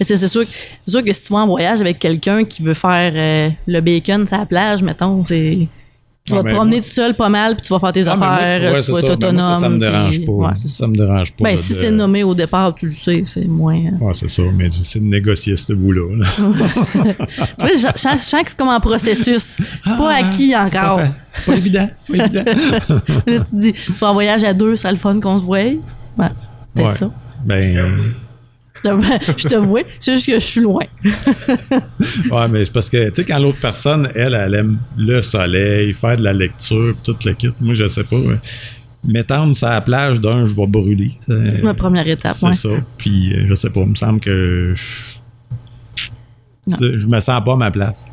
c'est sûr que si tu vas en voyage avec quelqu'un qui veut faire le bacon sur la plage, mettons, tu vas te promener tout seul pas mal, puis tu vas faire tes affaires, tu vas être autonome. Ben moi, ça me dérange pas. Ouais, ça me dérange pas. Ben, si c'est nommé au départ, tu le sais, c'est moins... Oui, c'est ça, mais c'est de négocier ce bout-là. Là. Tu vois, je sens que c'est comme un processus. C'est pas acquis encore. Pas évident. Là, tu te dis, tu vas en voyage à deux, ça sera le fun qu'on se voie. Ouais, peut-être ça. Ben... je te vois, c'est juste que je suis loin. Ouais, mais c'est parce que, tu sais, quand l'autre personne, elle aime le soleil, faire de la lecture, tout le kit, moi, je sais pas. M'étendre sur la plage, je vais brûler. C'est ma première étape, c'est ça. Puis, je sais pas, il me semble que Je me sens pas à ma place.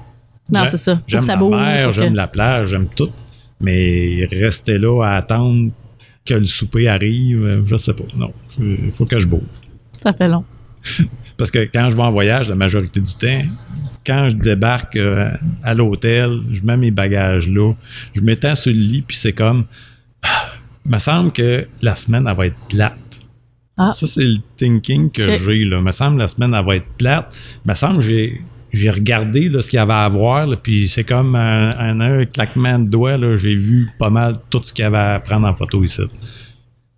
Non, c'est ça. J'aime la mer, j'aime la plage, j'aime tout. Mais rester là à attendre que le souper arrive, je sais pas. Non, il faut que je bouge. Ça fait long. Parce que quand je vais en voyage, la majorité du temps, quand je débarque à l'hôtel, je mets mes bagages là, je m'étends sur le lit, puis c'est comme... Il me semble que la semaine, elle va être plate. Ah. Ça, c'est le thinking que j'ai. Il me semble que la semaine, elle va être plate. Il me semble que j'ai regardé là, ce qu'il y avait à voir, puis c'est comme un claquement de doigts, là, j'ai vu pas mal tout ce qu'il y avait à prendre en photo ici.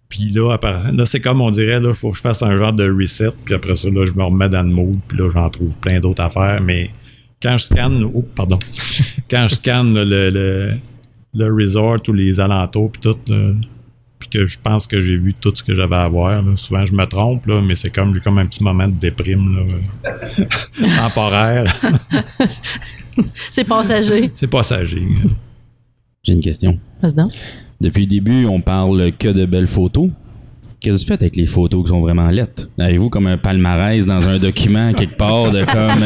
Puis là, après, là c'est comme on dirait, il faut que je fasse un genre de reset, puis après ça, là, je me remets dans le mood, puis là, j'en trouve plein d'autres affaires. Mais quand je scanne, quand je scanne le resort ou les alentours, puis tout, puis que je pense que j'ai vu tout ce que j'avais à voir, là. Souvent, je me trompe, là, mais c'est comme, j'ai comme un petit moment de déprime, là, temporaire. C'est passager. C'est passager. J'ai une question. Vas-y donc. Depuis le début, on parle que de belles photos. Qu'est-ce que vous faites avec les photos qui sont vraiment lettres? Avez-vous comme un palmarès dans un document quelque part de comme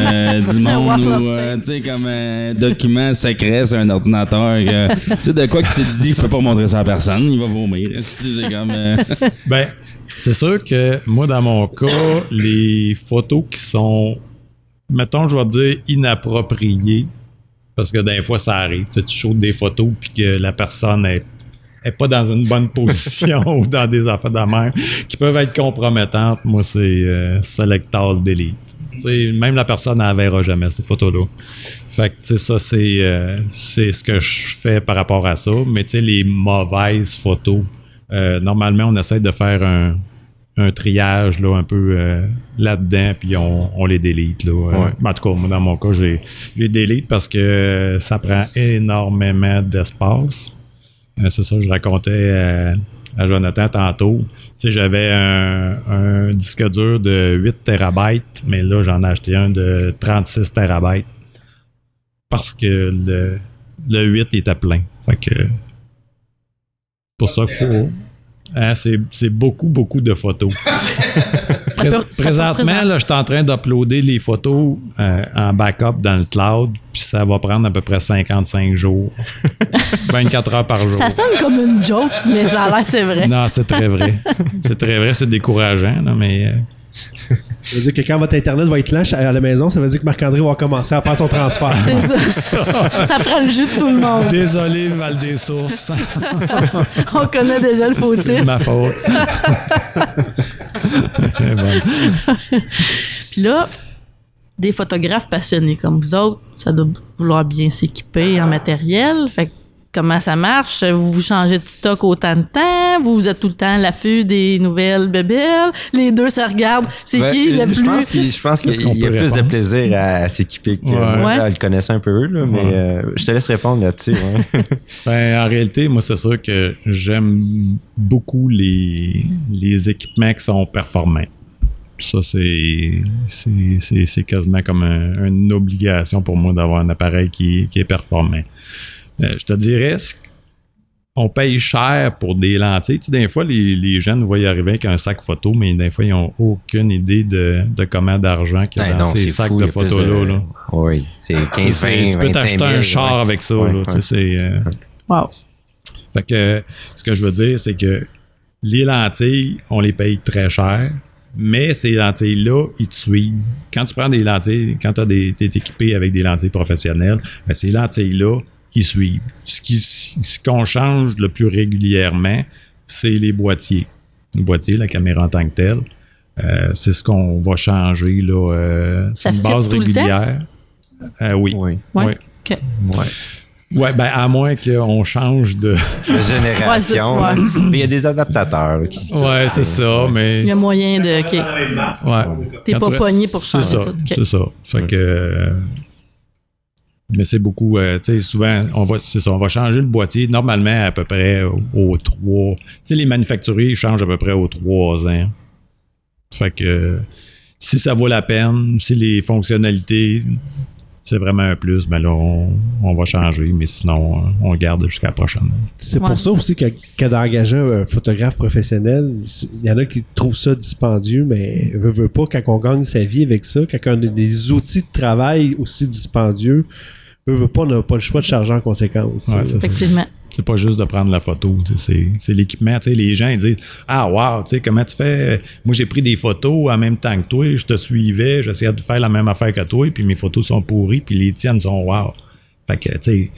du monde ou tu sais comme un document secret sur un ordinateur? Tu sais de quoi que tu te dis, je peux pas montrer ça à personne, il va vomir. C'est comme Ben, c'est sûr que moi dans mon cas, les photos qui sont, mettons, je vais dire inappropriées, parce que des fois ça arrive, tu shootes des photos puis que la personne est pas dans une bonne position ou dans des affaires de même qui peuvent être compromettantes. Moi, c'est select all delete. T'sais, même la personne n'en verra jamais ces photos-là. Fait que t'sais, ça, c'est ce que je fais par rapport à ça. Mais t'sais, les mauvaises photos, normalement, on essaie de faire un triage là, un peu là-dedans, puis on les délite. Ouais. En tout cas, moi, dans mon cas, j'ai délite parce que ça prend énormément d'espace. C'est ça, je racontais à Jonathan tantôt. Tu sais, j'avais un disque dur de 8 terabytes, mais là, j'en ai acheté un de 36 terabytes parce que le 8 était plein. Fait que pour ça qu'il faut... Hein, c'est beaucoup, beaucoup de photos. Présentement, là, je suis en train d'uploader les photos en backup dans le cloud, puis ça va prendre à peu près 55 jours. 24 heures par jour. Ça sonne comme une joke, mais ça a l'air, c'est vrai. Non, c'est très vrai. C'est très vrai, c'est décourageant, là, mais... Ça veut dire que quand votre Internet va être lâche à la maison, ça veut dire que Marc-André va commencer à faire son transfert. C'est ça. Ça prend le jus de tout le monde. Désolé, Val des Sources. On connaît déjà le fossile. C'est ma faute. Bon. Puis là, des photographes passionnés comme vous autres, ça doit vouloir bien s'équiper en matériel. Fait que comment ça marche? Vous changez de stock autant de temps? Vous êtes tout le temps à l'affût des nouvelles bébelles? Les deux se regardent. C'est qui le plus? Je pense qu'il y a plus de plaisir à s'équiper que moi, à le connaissant un peu, là, mais je te laisse répondre là-dessus. Ouais. En réalité, moi, c'est sûr que j'aime beaucoup les équipements qui sont performants. Ça, c'est quasiment comme une obligation pour moi d'avoir un appareil qui est performant. Je te dirais, on paye cher pour des lentilles. Tu sais, des fois, les gens nous voient arriver avec un sac photo, mais des fois, ils n'ont aucune idée de comment d'argent qu'il y a dans ces sacs de photos-là. Là. Oui, c'est 15 000, tu peux t'acheter un char avec ça. Ouais, là, ouais. Tu sais, c'est, wow. Fait que ce que je veux dire, c'est que les lentilles, on les paye très cher, mais ces lentilles-là, ils te suivent. Quand tu prends des lentilles, quand t'es équipé avec des lentilles professionnelles, ben ces lentilles-là, ils suivent. Ce qu'on change le plus régulièrement, c'est les boîtiers. Les boîtiers, la caméra en tant que telle, c'est ce qu'on va changer là, sur une base régulière. Oui. Okay. Ouais, ben à moins qu'on change de génération. Il y a des adaptateurs là, qui c'est ça, mais il y a moyen de. T'es pas pogné pour changer ça, tout. Okay. C'est ça. Fait que. Mais c'est beaucoup, tu sais, souvent, on va changer le boîtier normalement à peu près aux 3. Tu sais, les manufacturiers, ils changent à peu près aux 3 ans. Fait que si ça vaut la peine, si les fonctionnalités c'est vraiment un plus, mais là, on va changer, mais sinon, on garde jusqu'à la prochaine. C'est pour ça aussi que d'engager un photographe professionnel, il y en a qui trouvent ça dispendieux, mais veut pas, quand on gagne sa vie avec ça, quand on a des outils de travail aussi dispendieux, veut pas, on n'a pas le choix de charger en conséquence. Ouais, effectivement. C'est pas juste de prendre la photo, c'est l'équipement. Les gens ils disent « Ah, wow, comment tu fais? Moi, j'ai pris des photos en même temps que toi, je te suivais, j'essayais de faire la même affaire que toi, puis mes photos sont pourries, puis les tiennes sont wow. » Fait que, tu sais,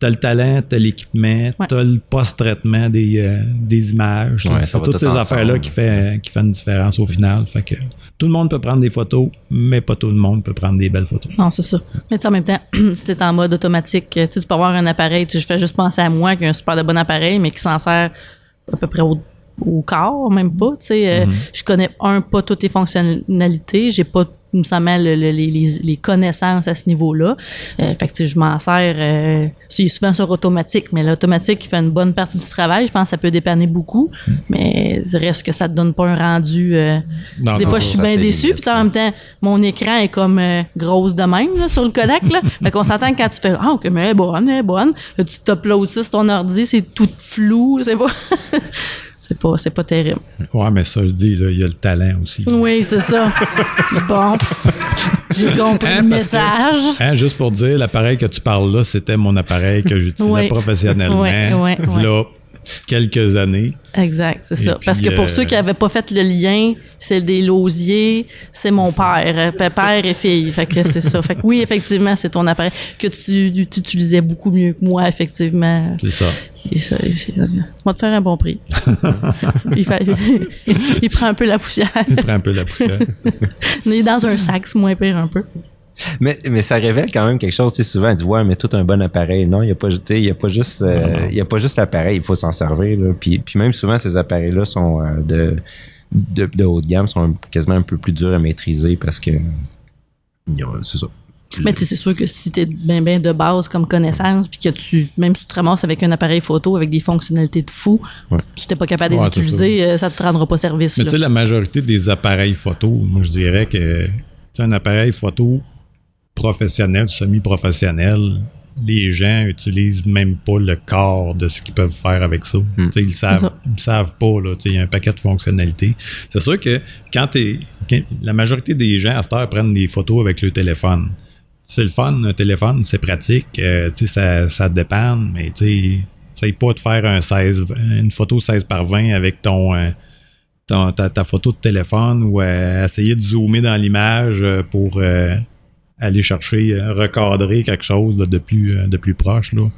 t'as le talent, t'as l'équipement, ouais. T'as le post-traitement des images. Ouais, c'est toutes ces affaires-là qui fait une différence au final. Fait que tout le monde peut prendre des photos, mais pas tout le monde peut prendre des belles photos. Non, c'est ça. Mais tu sais, en même temps, si t'es en mode automatique, tu sais, tu peux avoir un appareil, je fais juste penser à moi qui a un super de bon appareil, mais qui s'en sert à peu près au corps, même pas. Tu sais, je connais pas toutes les fonctionnalités, j'ai pas les connaissances à ce niveau-là. Fait que je m'en sers souvent sur automatique, mais l'automatique fait une bonne partie du travail. Je pense que ça peut dépanner beaucoup, mais reste que ça te donne pas un rendu. Non, des fois, je suis bien déçue. Puis en même temps, mon écran est comme grosse de même là, sur le Kodak. Là. Fait qu'on s'entend que quand tu fais « Ah, OK, mais elle est bonne. » Tu t'uploads ça sur ton ordi, c'est tout flou. C'est pas... C'est pas terrible. Ouais, mais ça, je dis, il y a le talent aussi. Oui, c'est ça. Bon, j'ai compris le message. Juste pour dire, l'appareil que tu parles là, c'était mon appareil que j'utilisais professionnellement. Oui. Là, quelques années. Exact, c'est ça. Puis, parce que pour ceux qui n'avaient pas fait le lien, c'est des Lauzier, c'est mon père. Père et fille. Fait que c'est ça. Fait que oui, effectivement, c'est ton appareil que tu utilisais beaucoup mieux que moi, effectivement. C'est ça. On va te faire un bon prix. Il prend un peu la poussière. Il est dans un sac, c'est moins pire un peu. Mais ça révèle quand même quelque chose. Tu sais, souvent, on dit « Ouais, mais tout un bon appareil. » Non, il n'y a pas juste l'appareil. Il faut s'en servir. Là. Puis même souvent, ces appareils-là sont de haut de gamme, sont quasiment un peu plus durs à maîtriser parce que c'est ça. Mais c'est sûr que si t'es bien de base comme connaissance, puis que même si tu te ramasses avec un appareil photo avec des fonctionnalités de fou, si t'es pas capable de les utiliser, ça te rendra pas service. Mais tu sais, la majorité des appareils photo, moi je dirais que un appareil photo professionnel, semi-professionnel, les gens utilisent même pas le corps de ce qu'ils peuvent faire avec ça. Ils savent pas, là. Il y a un paquet de fonctionnalités. C'est sûr que quand la majorité des gens à cette heure prennent des photos avec le téléphone. C'est le fun, un téléphone, c'est pratique. Ça dépanne, mais essaye pas de faire une photo 16x20 avec ton... Ta photo de téléphone ou essayer de zoomer dans l'image pour aller chercher, recadrer quelque chose de plus proche. Là.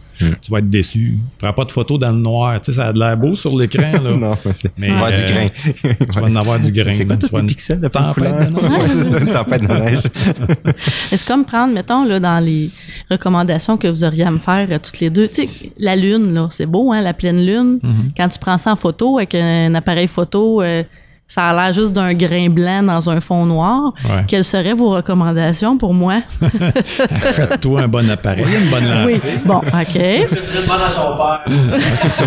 Tu vas être déçu. Prends pas de photo dans le noir. Tu sais, ça a de l'air beau sur l'écran. Là. Non, mais du grain. Tu vas en avoir du grain. C'est quoi tous les pixels de tempête de neige? Oui, c'est ça, une tempête de neige. Est-ce qu'on me prendre, mettons, là, dans les recommandations que vous auriez à me faire toutes les deux? Tu sais, la lune, là, c'est beau, hein, la pleine lune. Mm-hmm. Quand tu prends ça en photo avec un appareil photo... ça a l'air juste d'un grain blanc dans un fond noir. Ouais. Quelles seraient vos recommandations pour moi? Faites-toi un bon appareil, une bonne lentille. Oui. Bon, OK. Je te dirais de prendre à ton père. C'est ça.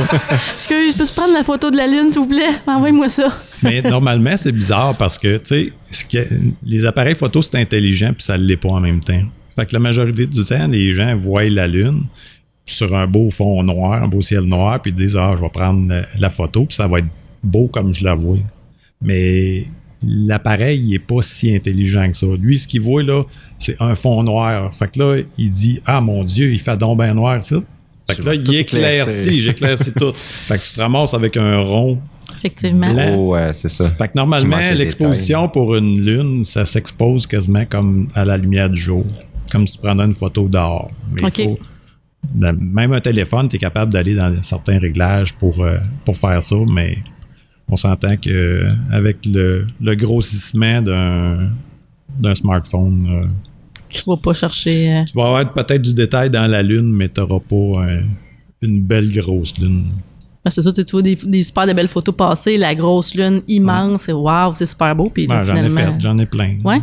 Excuse, je peux prendre la photo de la lune, s'il vous plaît? Envoyez-moi ça. Mais normalement, c'est bizarre parce que, tu sais, les appareils photo, c'est intelligent puis ça ne l'est pas en même temps. Fait que la majorité du temps, les gens voient la lune sur un beau fond noir, un beau ciel noir, puis disent « Ah, je vais prendre la photo puis ça va être beau comme je la vois. » Mais l'appareil, il n'est pas si intelligent que ça. Lui, ce qu'il voit, là, c'est un fond noir. Fait que là, il dit « Ah, mon Dieu, il fait donc bien noir, ça. » Fait que là, il éclaircit, j'éclaircis tout. Fait que tu te ramasses avec un rond. Effectivement. Oh, ouais, c'est ça. Fait que normalement, l'exposition pour une lune, ça s'expose quasiment comme à la lumière du jour. Comme si tu prenais une photo dehors. Mais OK. Même un téléphone, tu es capable d'aller dans certains réglages pour faire ça, mais... On s'entend qu'avec le grossissement d'un smartphone, tu vas pas chercher. Tu vas avoir peut-être du détail dans la lune, mais tu n'auras pas une belle grosse lune. Ben c'est ça, tu vois des super de belles photos passer, la grosse lune immense, wow, c'est super beau. Puis j'en ai plein. Ouais.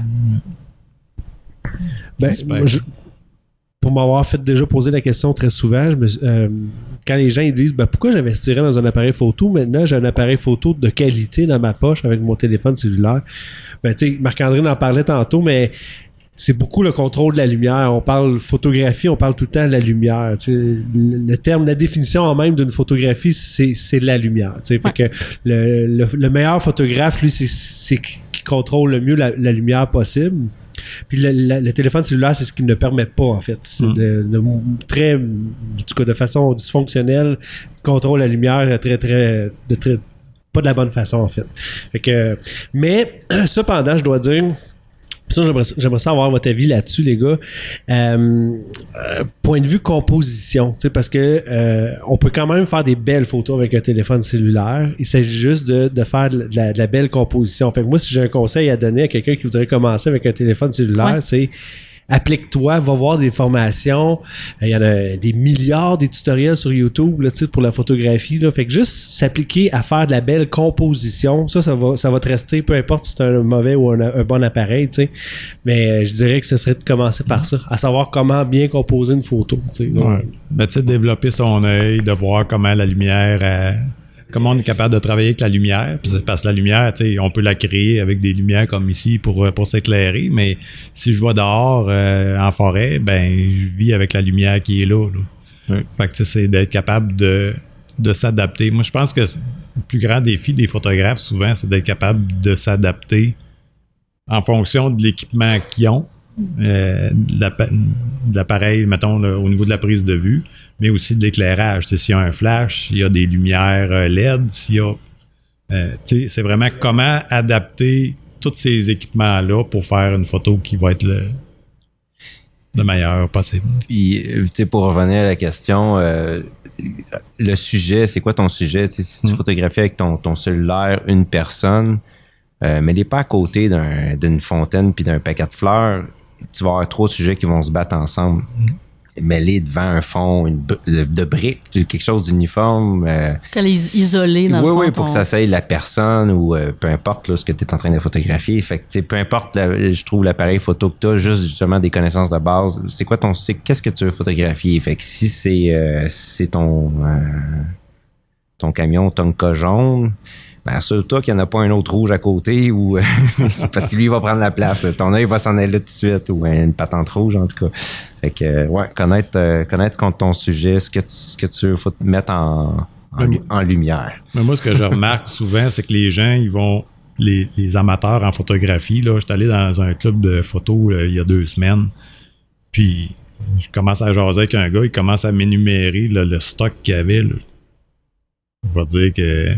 Ben, moi, pour m'avoir fait déjà poser la question très souvent, quand les gens ils disent « Pourquoi j'investirais dans un appareil photo? Maintenant, j'ai un appareil photo de qualité dans ma poche avec mon téléphone cellulaire. » Tu sais, Marc-André en parlait tantôt, mais c'est beaucoup le contrôle de la lumière. On parle photographie, on parle tout le temps de la lumière. Tu sais, le terme, la définition en même d'une photographie, c'est la lumière. Tu sais, ouais. Fait que le meilleur photographe, lui, c'est qui contrôle le mieux la lumière possible. Puis le téléphone cellulaire, c'est ce qu'il ne permet pas, en fait. C'est de façon dysfonctionnelle, contrôle la lumière très, pas de la bonne façon, en fait. Fait que, mais, cependant, je dois dire... Ça, j'aimerais ça avoir votre avis là-dessus, les gars. Point de vue composition, parce que on peut quand même faire des belles photos avec un téléphone cellulaire. Il s'agit juste de faire de la belle composition. Fait que moi, si j'ai un conseil à donner à quelqu'un qui voudrait commencer avec un téléphone cellulaire, ouais. C'est applique-toi, va voir des formations. Il y en a des milliards de tutoriels sur YouTube là, pour la photographie. Là. Fait que juste s'appliquer à faire de la belle composition, ça va te rester, peu importe si c'est un mauvais ou un bon appareil. T'sais. Mais je dirais que ce serait de commencer par ça, à savoir comment bien composer une photo. T'sais, ouais. Ben, t'sais, développer son œil, de voir comment la lumière... Comment on est capable de travailler avec la lumière? Parce que la lumière, on peut la créer avec des lumières comme ici pour s'éclairer, mais si je vois dehors en forêt, ben je vis avec la lumière qui est là. Oui. Fait que c'est d'être capable de s'adapter. Moi, je pense que le plus grand défi des photographes, souvent, c'est d'être capable de s'adapter en fonction de l'équipement qu'ils ont. De l'appareil, mettons, au niveau de la prise de vue, mais aussi de l'éclairage. T'sais, s'il y a un flash, s'il y a des lumières LED, s'il y a... c'est vraiment comment adapter tous ces équipements-là pour faire une photo qui va être le meilleur possible. Puis, pour revenir à la question... le sujet, c'est quoi ton sujet? T'sais, si tu photographies avec ton cellulaire une personne, mais les pas à côté d'une fontaine puis d'un paquet de fleurs, tu vas avoir trop de sujets qui vont se battre ensemble. Mêlés devant un fond de briques, quelque chose d'uniforme. Qu'elle est isolée dans le fond. Oui, pour que ça s'aille la personne ou peu importe là, ce que tu es en train de photographier. Fait que, peu importe, je trouve l'appareil photo que tu as, juste justement des connaissances de base. C'est quoi qu'est-ce que tu veux photographier? Fait que si c'est ton camion Tonka jaune, ben, assure-toi qu'il n'y en a pas un autre rouge à côté ou parce que lui, il va prendre la place. Là. Ton œil va s'en aller là tout de suite ou une patente rouge, en tout cas. Fait que, ouais, connaître contre ton sujet, ce que tu veux mettre en lumière. Mais moi, ce que je remarque souvent, c'est que les gens, ils vont, les amateurs en photographie, là, j'étais allé dans un club de photo là, il y a 2 semaines, puis je commence à jaser avec un gars, il commence à m'énumérer là, le stock qu'il y avait. Là. On va dire que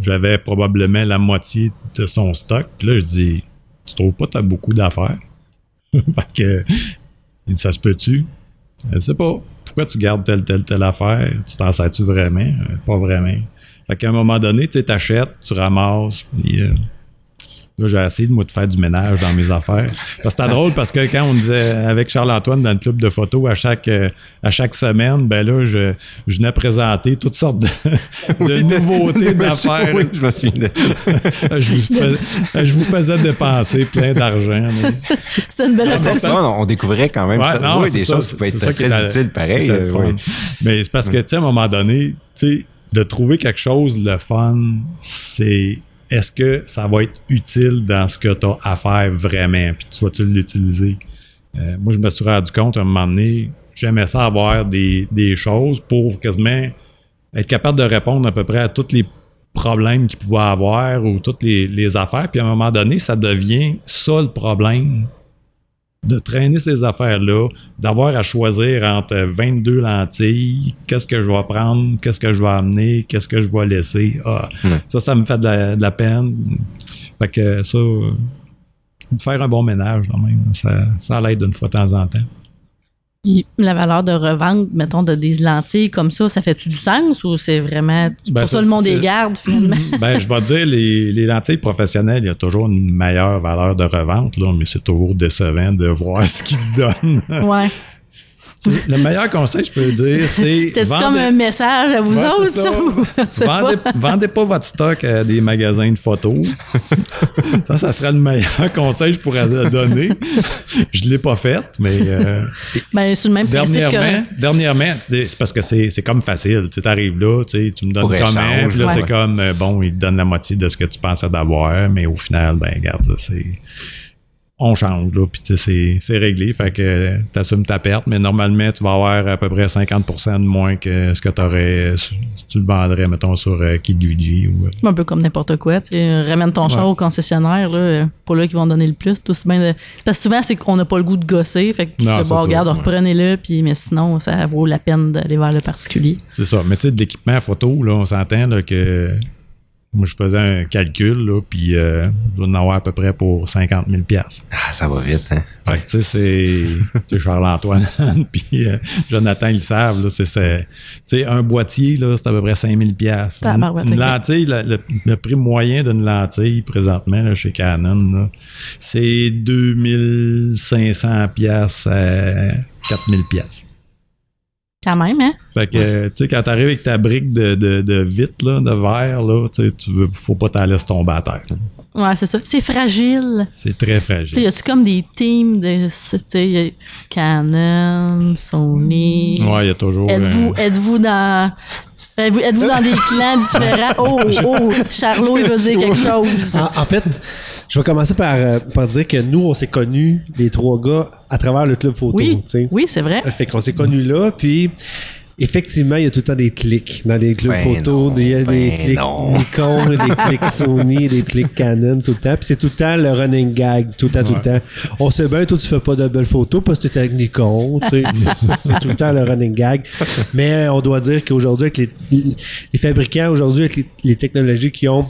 j'avais probablement la moitié de son stock. Puis là, je dis, tu trouves pas que t'as beaucoup d'affaires? Fait que, il dit, ça se peut-tu? Je sais pas. Pourquoi tu gardes telle affaire? Tu t'en sers-tu vraiment? Pas vraiment. Fait qu'à un moment donné, tu t'achètes, tu ramasses. Puis, là, j'ai essayé de faire du ménage dans mes affaires. Parce que c'était drôle parce que quand on disait avec Charles-Antoine dans le club de photo à chaque semaine, ben là, je venais présenter toutes sortes de nouveautés d'affaires. Oui, je me suis je vous faisais dépenser plein d'argent. Mais... C'est une belle façon. On découvrait quand même ça. Non, oui, des choses qui pouvaient être très utiles, pareil. Oui. Mais c'est parce que, tu sais, à un moment donné, tu sais, de trouver quelque chose, le fun, c'est... Est-ce que ça va être utile dans ce que tu as à faire vraiment? Puis tu vas-tu l'utiliser? Moi, je me suis rendu compte à un moment donné, j'aimais ça avoir des choses pour quasiment être capable de répondre à peu près à tous les problèmes qu'ils pouvaient avoir ou toutes les affaires. Puis à un moment donné, ça devient ça le problème de traîner ces affaires-là, d'avoir à choisir entre 22 lentilles, qu'est-ce que je vais prendre, qu'est-ce que je vais amener, qu'est-ce que je vais laisser. Ah, ça me fait de la peine. Fait que ça, faire un bon ménage quand même, ça l'aide d'une fois de temps en temps. Et la valeur de revente, mettons, de des lentilles comme ça fait-tu du sens ou c'est vraiment... Pour ça, le monde les garde, finalement? Ben, je vais dire, les lentilles professionnelles, il y a toujours une meilleure valeur de revente, là, mais c'est toujours décevant de voir ce qu'ils donnent. Ouais. Le meilleur conseil que je peux dire, c'est... C'était-tu comme un message à vous autres, ça? Vendez pas votre stock à des magasins de photos. Ça serait le meilleur conseil que je pourrais donner. Je ne l'ai pas fait, mais... c'est le même principe que... Dernièrement, c'est parce que c'est comme facile. Tu arrives là, tu me donnes comment, puis là, c'est comme, bon, ils te donnent la moitié de ce que tu pensais d'avoir, mais au final, ben regarde, là, c'est... on change, là, puis c'est réglé. Fait que tu assumes ta perte, mais normalement, tu vas avoir à peu près 50% de moins que ce que tu aurais si tu le vendrais, mettons, sur Kijiji. Ou... un peu comme n'importe quoi. Tu ramènes ton char au concessionnaire, là, pour là qu'ils vont donner le plus. Tout, c'est bien de... Parce que souvent, c'est qu'on n'a pas le goût de gosser. Fait que tu te dis, bon, regarde, reprenez-le, puis, mais sinon, ça vaut la peine d'aller vers le particulier. C'est ça. Mais tu sais, de l'équipement photo, là, on s'entend là, que. Moi, je faisais un calcul, là, puis je dois en avoir à peu près pour 50 000 $. Ah, ça va vite, hein? Fait que, tu sais, c'est Charles-Antoine, puis Jonathan, ils le savent, là, c'est tu sais, un boîtier, là, c'est à peu près 5 000 $. Une lentille, le prix moyen d'une lentille, présentement, là, chez Canon, là, c'est 2500 $ à 4 000 $. Quand même, hein? Fait que, tu sais, quand t'arrives avec ta brique de vitre, là, de verre, là, tu sais, faut pas t'en laisser tomber à terre. Ouais, c'est ça. C'est fragile. C'est très fragile. Y a-tu comme des teams de, tu sais, Canon, Sony? Ouais, il y a toujours... Êtes-vous dans des clans différents? Oh, Charlot, il veut dire quelque chose. En fait, je vais commencer par dire que nous, on s'est connus, les trois gars, à travers le club photo. Oui, oui, c'est vrai. Fait qu'on s'est connus là, puis effectivement, il y a tout le temps des clics dans les clubs photos. Il y a des clics Nikon, des clics Sony, des clics Canon, tout le temps. Puis c'est tout le temps le running gag, tout le temps. On sait bien, toi, tu fais pas de belles photos parce que t'es avec Nikon, tu sais. C'est tout le temps le running gag. Mais on doit dire qu'aujourd'hui, avec les fabricants, aujourd'hui, avec les technologies qu'ils ont,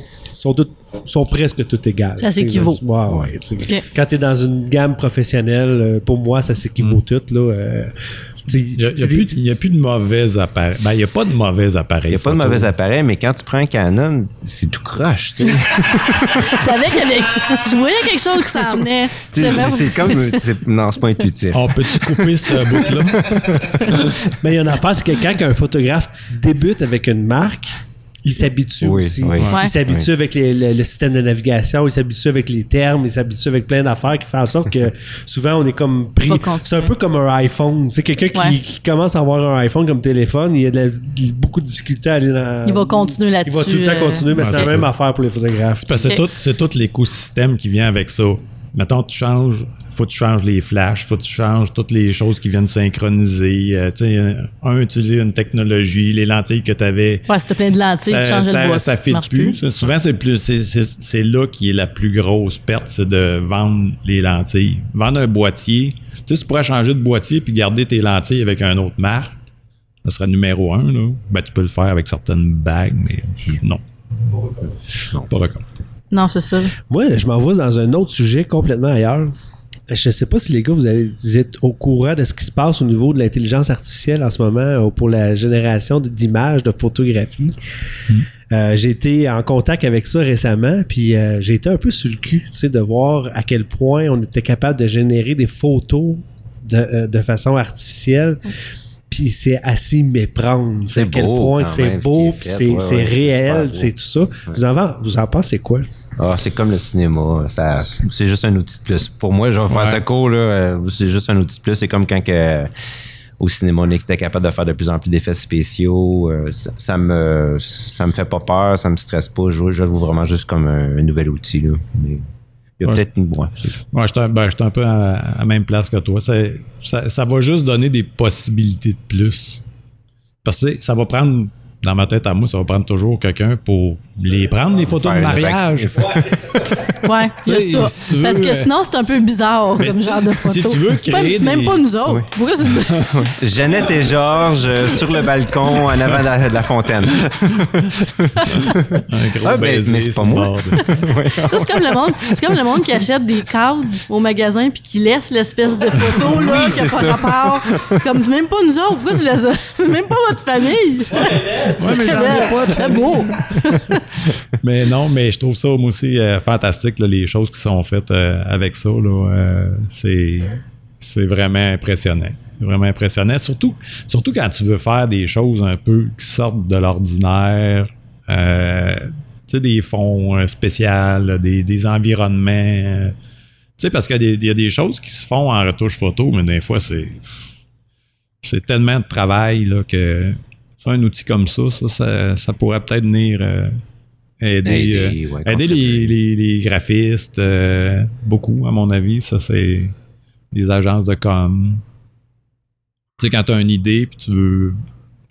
sont presque toutes égales. Ça s'équivaut. Okay. Quand t'es dans une gamme professionnelle, pour moi, ça s'équivaut tout, là. Il n'y a plus de mauvais appareils. Ben, il n'y a pas de mauvais appareils. Il n'y a pas de mauvais appareils, mais quand tu prends un Canon, c'est tout croche. Je savais qu'il y avait... Je voyais quelque chose qui s'en venait. C'est comme... Non, c'est pas intuitif. On peut-tu couper cette boucle-là? Mais il y en a pas, c'est que quand un photographe débute avec une marque, il s'habitue aussi. Il s'habitue avec le système de navigation, il s'habitue avec les termes, il s'habitue avec plein d'affaires qui fait en sorte que souvent on est comme pris. C'est un peu comme un iPhone. Tu sais, quelqu'un qui commence à avoir un iPhone comme téléphone, il a beaucoup de difficultés à aller dans. Il va continuer là-dessus. Il va tout le temps continuer, mais c'est la même affaire pour les photographes. Parce que c'est tout l'écosystème qui vient avec ça. Mettons, tu changes, faut que tu changes les flashs, faut que tu changes toutes les choses qui viennent synchroniser. Utiliser une technologie, les lentilles que tu avais. Ouais, c'était plein de lentilles, tu changes le boîtier. Ça ne fit plus. Souvent, c'est là qui est la plus grosse perte, c'est de vendre les lentilles. Vendre un boîtier, tu sais, tu pourrais changer de boîtier puis garder tes lentilles avec une autre marque. Ça serait numéro 1, là. Ben, tu peux le faire avec certaines bagues, mais non. Pas recommandé. Non, c'est ça. Moi, je m'en vais dans un autre sujet complètement ailleurs. Je ne sais pas si les gars, vous êtes au courant de ce qui se passe au niveau de l'intelligence artificielle en ce moment pour la génération d'images, de photographies. J'ai été en contact avec ça récemment, puis j'ai été un peu sur le cul, tu sais, de voir à quel point on était capable de générer des photos de façon artificielle. Puis c'est assez méprendre. C'est à quel point c'est beau, puis c'est réel, c'est tout ça. Vous en pensez quoi? Ah, c'est comme le cinéma. C'est juste un outil de plus. Pour moi, je vais faire ça court, là. C'est juste un outil de plus. C'est comme quand au cinéma, on était capable de faire de plus en plus d'effets spéciaux. Ça me fait pas peur, ça me stresse pas. Je le vois vraiment juste comme un nouvel outil, là. Mais il y a peut-être une boîte. Moi, je suis un peu à la même place que toi. Ça va juste donner des possibilités de plus. Parce que ça va prendre, dans ma tête à moi, ça va prendre toujours quelqu'un pour les prendre, des photos de mariage. Ouais, c'est ça. Si parce que sinon, c'est un peu bizarre comme genre de photo. Si tu veux créer c'est même pas nous autres. Oui. Jeannette et Georges sur le balcon en avant de la fontaine. Un gros baiser, mais c'est pas moi. Ça, c'est comme le monde qui achète des cadres au magasin puis qui laisse l'espèce de photo là, qui a pas rapport. Comme c'est même pas nous autres. Pourquoi tu laisses même pas votre famille? Oui, mais j'en ai pas de famille. C'est beau. Mais non, mais je trouve ça moi aussi fantastique, là, les choses qui sont faites avec ça. Là, c'est vraiment impressionnant. C'est vraiment impressionnant. Surtout quand tu veux faire des choses un peu qui sortent de l'ordinaire. Tu sais, des fonds spéciaux, des environnements. Tu sais, parce qu'il y a des choses qui se font en retouche photo, mais des fois, c'est tellement de travail là, que... Un outil comme ça pourrait peut-être venir aider les graphistes, beaucoup, à mon avis. Ça, c'est les agences de com. Tu sais, quand tu as une idée puis tu veux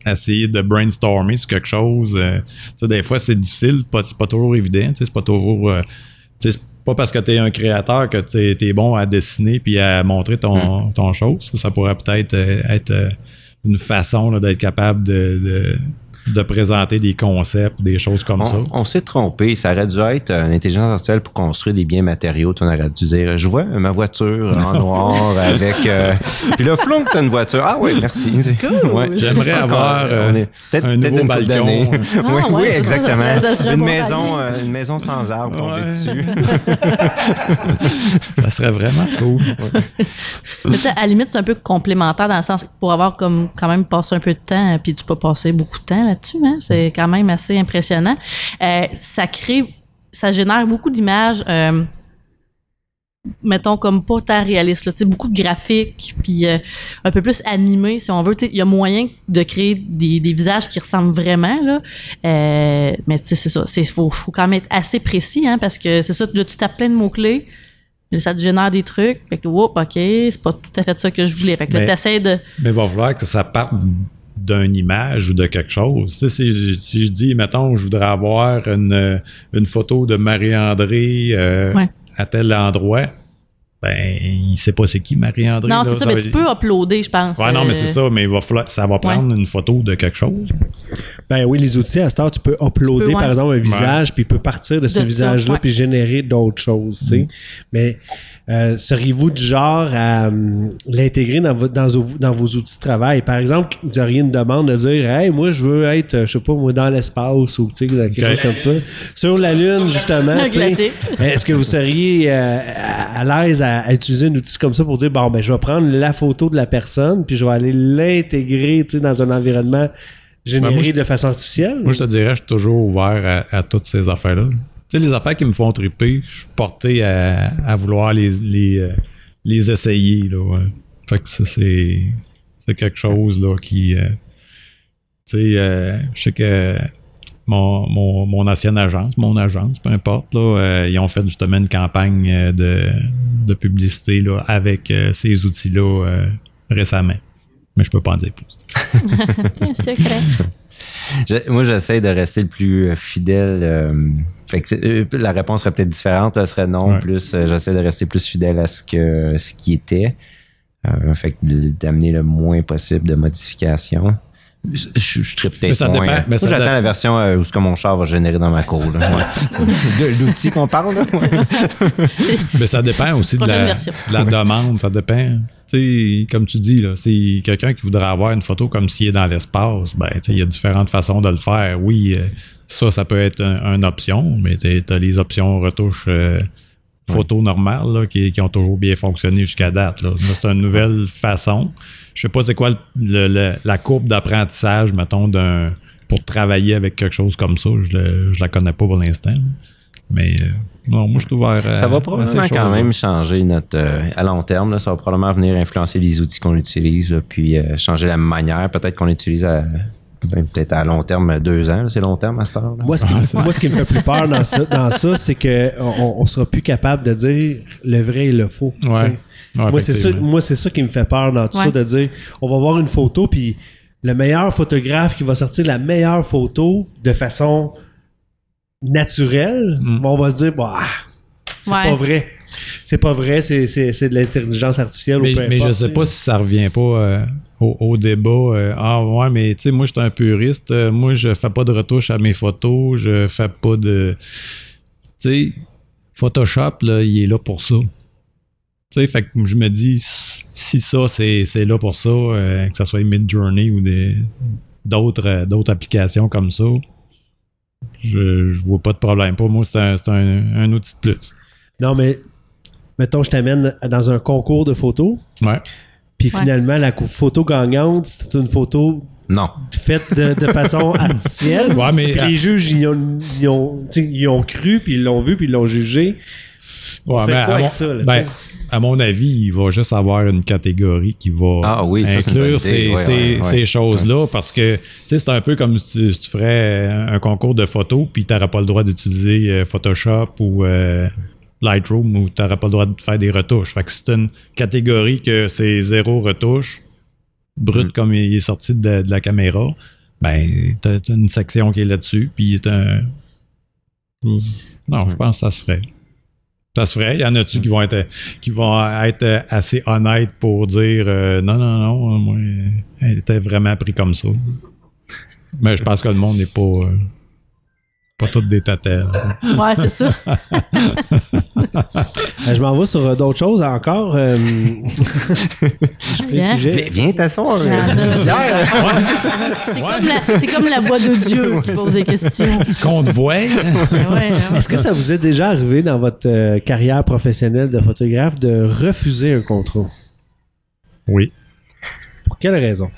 essayer de brainstormer sur quelque chose, des fois, c'est difficile, c'est pas toujours évident. C'est pas toujours... c'est pas parce que tu es un créateur que tu es bon à dessiner puis à montrer ton chose. Ça pourrait peut-être être une façon là, d'être capable de présenter des concepts, des choses comme ça. On s'est trompé. Ça aurait dû être une intelligence artificielle pour construire des biens matériaux. On aurait dû dire, je vois ma voiture en noir avec... puis là, flou, t'as une voiture. Ah oui, merci. Cool. Ouais. J'aimerais avoir un nouveau balcon. Ah, oui, ouais, exactement. Ça une maison sans arbre qu'on met dessus. Ça serait vraiment cool. Ouais. Mais à la limite, c'est un peu complémentaire dans le sens que pour avoir comme quand même passé un peu de temps, puis tu peux passer beaucoup de temps là-dessus, hein? C'est quand même assez impressionnant. Ça génère beaucoup d'images, mettons, comme pas tant réalistes, là, beaucoup de graphiques, puis un peu plus animés, si on veut. Il y a moyen de créer des visages qui ressemblent vraiment, là. Mais c'est ça, il faut quand même être assez précis, hein, parce que c'est ça, là, tu tapes plein de mots-clés, ça te génère des trucs, fait que, oups, OK, c'est pas tout à fait ça que je voulais. Fait que là, t'essaies de... Mais il va falloir que ça parte d'une image ou de quelque chose. Tu sais, si je dis, mettons, je voudrais avoir une photo de Marie-Andrée à tel endroit, ben, il sait pas c'est qui Marie-Andrée. Non, là, c'est ça, mais tu peux uploader, je pense. Ouais, non, mais c'est ça, mais ça va prendre une photo de quelque chose. Ben oui, les outils, à cette heure, tu peux uploader, par exemple, un visage, puis il peut partir de ce visage-là, puis générer d'autres choses, tu sais. Mais seriez-vous du genre à l'intégrer dans vos outils de travail? Par exemple, vous auriez une demande de dire « Hey, moi, je veux être, je sais pas, moi, dans l'espace » ou quelque chose comme ça. Sur la Lune, justement. Est-ce que vous seriez à l'aise à utiliser un outil comme ça pour dire « Bon, ben, je vais prendre la photo de la personne, puis je vais aller l'intégrer, tu sais, dans un environnement généré de façon artificielle? » Moi, je te dirais, je suis toujours ouvert à toutes ces affaires-là. Tu sais, les affaires qui me font triper, je suis porté à vouloir les essayer, là. Ouais. Fait que ça, c'est quelque chose, là, qui... tu sais, je sais que mon ancienne agence, peu importe, là, ils ont fait justement une campagne de publicité, là, avec ces outils-là récemment. Mais je peux pas en dire plus. C'est un secret. Moi, j'essaie de rester le plus fidèle. Fait que la réponse serait peut-être différente. Elle serait non. Ouais. Plus, j'essaie de rester plus fidèle à ce qui était. Fait que d'amener le moins possible de modifications. Je tripe peut-être ça moins. Dépend, mais moi, j'attends la version où ce que mon char va générer dans ma cour. Là. L'outil qu'on parle. Là. Mais ça dépend aussi de la demande. Ça dépend. T'sais, comme tu dis, là, c'est quelqu'un qui voudrait avoir une photo comme s'il est dans l'espace. Ben, il y a différentes façons de le faire. Oui, ça peut être une option, mais tu as les options retouches photo normales là, qui ont toujours bien fonctionné jusqu'à date. Là. C'est une nouvelle façon. Je sais pas c'est quoi la courbe d'apprentissage, mettons, pour travailler avec quelque chose comme ça. Je la connais pas pour l'instant. Mais non, moi, je suis ouvert à... Ça va probablement quand même changer notre... à long terme, là, ça va probablement venir influencer les outils qu'on utilise, là, puis changer la manière peut-être qu'on utilise peut-être à long terme, 2 ans, là, c'est long terme à cette heure. Moi, ce qui me fait plus peur dans ça, c'est qu'on ne sera plus capable de dire le vrai et le faux. Ouais. Ouais, moi, c'est ça qui me fait peur dans tout ça, de dire on va voir une photo, puis le meilleur photographe qui va sortir la meilleure photo de façon... naturel, on va se dire c'est pas vrai. C'est pas vrai, c'est de l'intelligence artificielle ou peu importe. Mais je sais pas si ça revient pas au débat. Mais tu sais, moi, je suis un puriste. Moi, je fais pas de retouche à mes photos. Je fais pas de... Tu sais, Photoshop, là, il est là pour ça. Tu sais, fait que je me dis, si ça, c'est là pour ça, que ça soit Midjourney ou d'autres applications comme ça, je vois pas de problème. Pour moi, c'est un outil de plus. Non, mais mettons, je t'amène dans un concours de photos. Ouais. Puis finalement, la photo gagnante, c'est une photo faite de façon artificielle. Ouais, mais les juges, ils ont cru, puis ils l'ont vu, puis ils l'ont jugé. Ouais, mais quoi avec ça? Là, à mon avis, il va juste avoir une catégorie qui va inclure ces choses-là, parce que c'est un peu comme si tu ferais un concours de photos puis tu n'auras pas le droit d'utiliser Photoshop ou Lightroom, ou tu n'auras pas le droit de faire des retouches. Fait que c'est une catégorie que c'est zéro retouche, brut comme il est sorti de la caméra, ben tu as une section qui est là-dessus, puis je pense que ça se ferait. Ça se ferait. Il y en a-tu qui vont être assez honnêtes pour dire non, moi, elle était vraiment pris comme ça. Mais je pense que le monde n'est pas toutes des tatelles. Ouais, c'est ça. Je m'en vais sur d'autres choses encore. Je peux le sujet. Viens t'asseoir. C'est comme la voix de Dieu qui pose des questions. Qu'on te voit. Est-ce que ça vous est déjà arrivé dans votre carrière professionnelle de photographe de refuser un contrat? Oui. Pour quelle raison?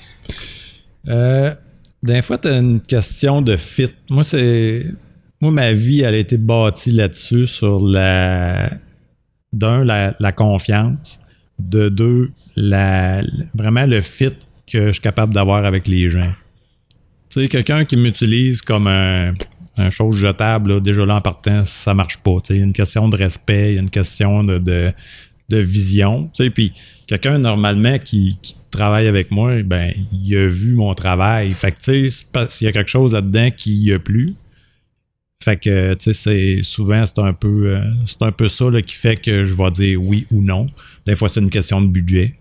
Des fois, tu as une question de fit. Moi, ma vie, elle a été bâtie là-dessus, sur la confiance, de deux, vraiment le fit que je suis capable d'avoir avec les gens. Tu sais, quelqu'un qui m'utilise comme un chose jetable, là, déjà là en partant, ça marche pas. Tu sais, il y a une question de respect, il y a une question de vision. Tu sais, puis quelqu'un normalement qui travaille avec moi, ben il a vu mon travail. Fait que tu sais, il y a quelque chose là-dedans qui a plu. Fait que tu sais, c'est un peu ça là, qui fait que je vais dire oui ou non. Des fois, c'est une question de budget.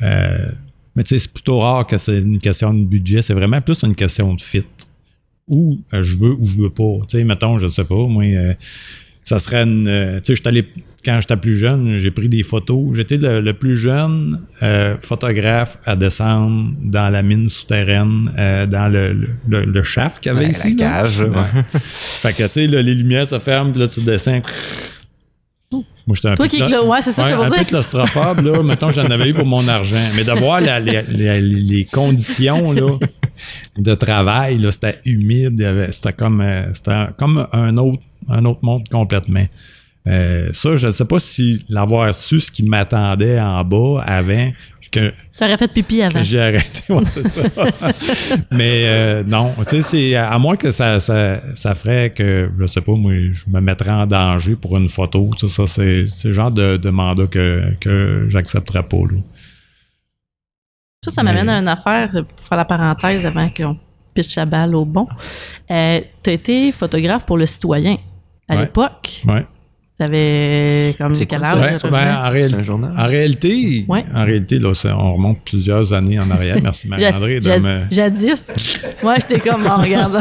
Mais tu sais, c'est plutôt rare que c'est une question de budget. C'est vraiment plus une question de fit. Ou je veux ou je veux pas. Tu sais, mettons, je sais pas, moi. Ça serait tu sais, quand j'étais plus jeune, j'ai pris des photos. J'étais le plus jeune photographe à descendre dans la mine souterraine, dans le shaft qu'il y avait ici. La cage. Ouais. Fait que, tu sais, les lumières se ferment, puis là, tu descends. Moi, j'étais un peu claustrophobe, là. Mettons, j'en avais eu pour mon argent. Mais d'avoir les conditions, là, de travail, là, c'était humide. C'était comme un autre monde complètement. Ça, je ne sais pas si l'avoir su ce qui m'attendait en bas avant. Tu aurais fait pipi avant. J'ai arrêté, ouais, c'est ça. Mais non, tu sais, c'est à moins que ça ferait que, je sais pas, moi, je me mettrais en danger pour une photo. Tu sais, ça, c'est le genre de mandat que j'accepterais pas, là. Ça m'amène à une affaire, pour faire la parenthèse avant qu'on pitche la balle au bon. Tu as été photographe pour Le Citoyen à l'époque. Oui. T'avais comme quel âge? En réalité, là, on remonte plusieurs années en arrière. Merci Marie-Andrée. Jadis. Moi, j'étais comme en regardant.